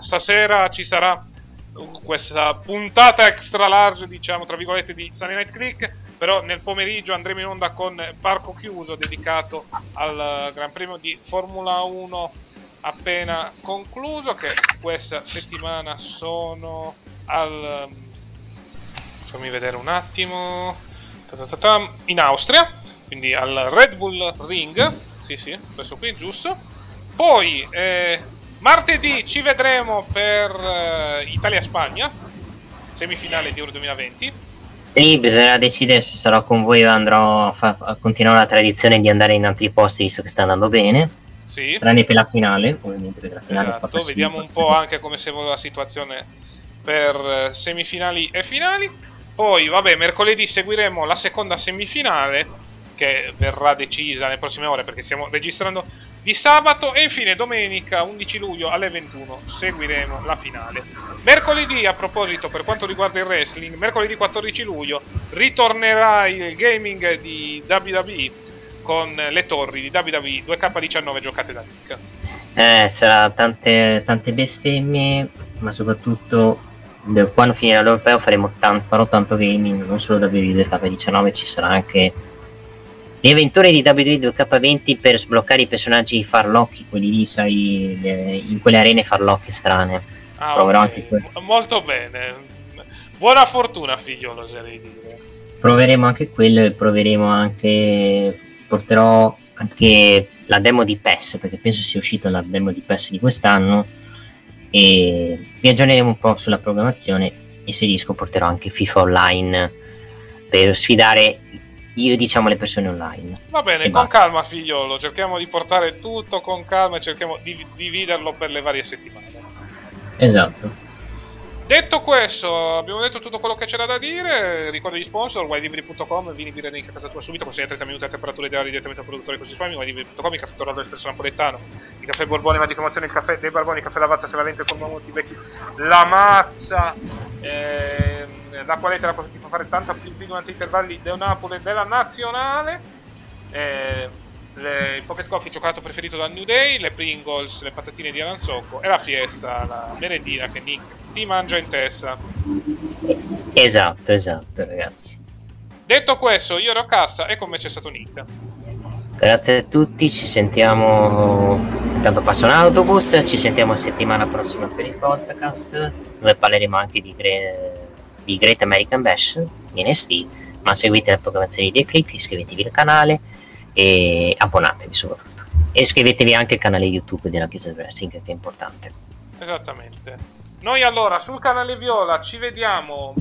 stasera ci sarà questa puntata extra large, diciamo, tra virgolette, di Sunday Night Creek, però nel pomeriggio andremo in onda con Parco Chiuso dedicato al Gran Premio di Formula 1 appena concluso, che questa settimana sono al... fammi vedere un attimo... in Austria, quindi al Red Bull Ring... Sì, questo qui è giusto. Poi martedì ci vedremo per Italia-Spagna, semifinale di Euro 2020. Lì bisognerà decidere se sarò con voi o andrò a continuare la tradizione di andare in altri posti, visto che sta andando bene. Sì. Tranne per la finale, ovviamente, perché la finale, esatto, vediamo un po' anche come si evolve la situazione per semifinali e finali. Poi vabbè, mercoledì seguiremo la seconda semifinale, che verrà decisa nelle prossime ore perché stiamo registrando di sabato, e infine domenica 11 luglio alle 21 seguiremo la finale. Mercoledì, a proposito, per quanto riguarda il wrestling, mercoledì 14 luglio ritornerà il gaming di WWE con le torri di WWE 2K19 giocate da Nick. Sarà tante bestemmie, ma soprattutto quando finirà l'Europeo farò tanto gaming, non solo WWE 2K19, ci sarà anche gli avventori di WWE 2K20 per sbloccare i personaggi farlocchi, quelli lì, sai, in quelle arene farlocche strane. Proverò anche quello. Molto bene, buona fortuna, figlio, oserei dire. Proveremo anche quello e porterò anche la demo di PES, perché penso sia uscita la demo di PES di quest'anno, e vi aggiorneremo un po' sulla programmazione, e se riesco porterò anche FIFA Online per sfidare le persone online. Va bene, con calma, figliolo, cerchiamo di portare tutto con calma e cerchiamo di dividerlo per le varie settimane. Esatto. Detto questo, abbiamo detto tutto quello che c'era da dire. Ricordo gli sponsor: WineLivery.com, vini birra a casa tua subito, consegna 30 minuti a temperatura ideale direttamente al produttore, così spammi. WineLivery.com, il caffè dorato espresso napoletano, il caffè Borbone magica emozione, il caffè dei Barboni, il caffè Lavazza Valente con molti vecchi, la mazza, l'acqua lettera ti fa fare tanta più durante gli intervalli del Napoli e della Nazionale, il pocket coffee, cioccolato preferito dal New Day, le Pringles, le patatine di Alan Socco e la fiesta, la merendina che Nick ti mangia in testa. Esatto, ragazzi. Detto questo, io ero Cassa e con me c'è stato Nick. Grazie a tutti, ci sentiamo, intanto passa un autobus, ci sentiamo settimana prossima per il podcast, dove parleremo anche di Great American Bash di NXT, ma seguite la programmazione di Click, iscrivetevi al canale e abbonatevi soprattutto, e iscrivetevi anche al canale YouTube della Chiesa del Wrestling, che è importante. Esattamente. Noi allora sul canale Viola ci vediamo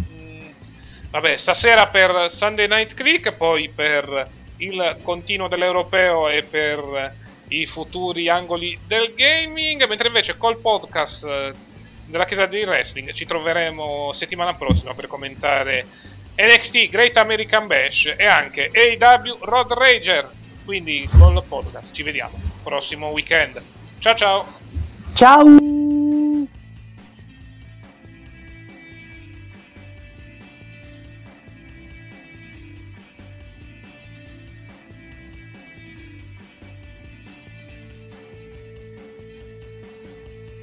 stasera per Sunday Night Click, poi per il continuo dell'Europeo e per i futuri angoli del gaming, mentre invece col podcast della Chiesa del Wrestling ci troveremo settimana prossima per commentare NXT Great American Bash e anche AEW Road Rager. Quindi con il podcast ci vediamo prossimo weekend. Ciao ciao.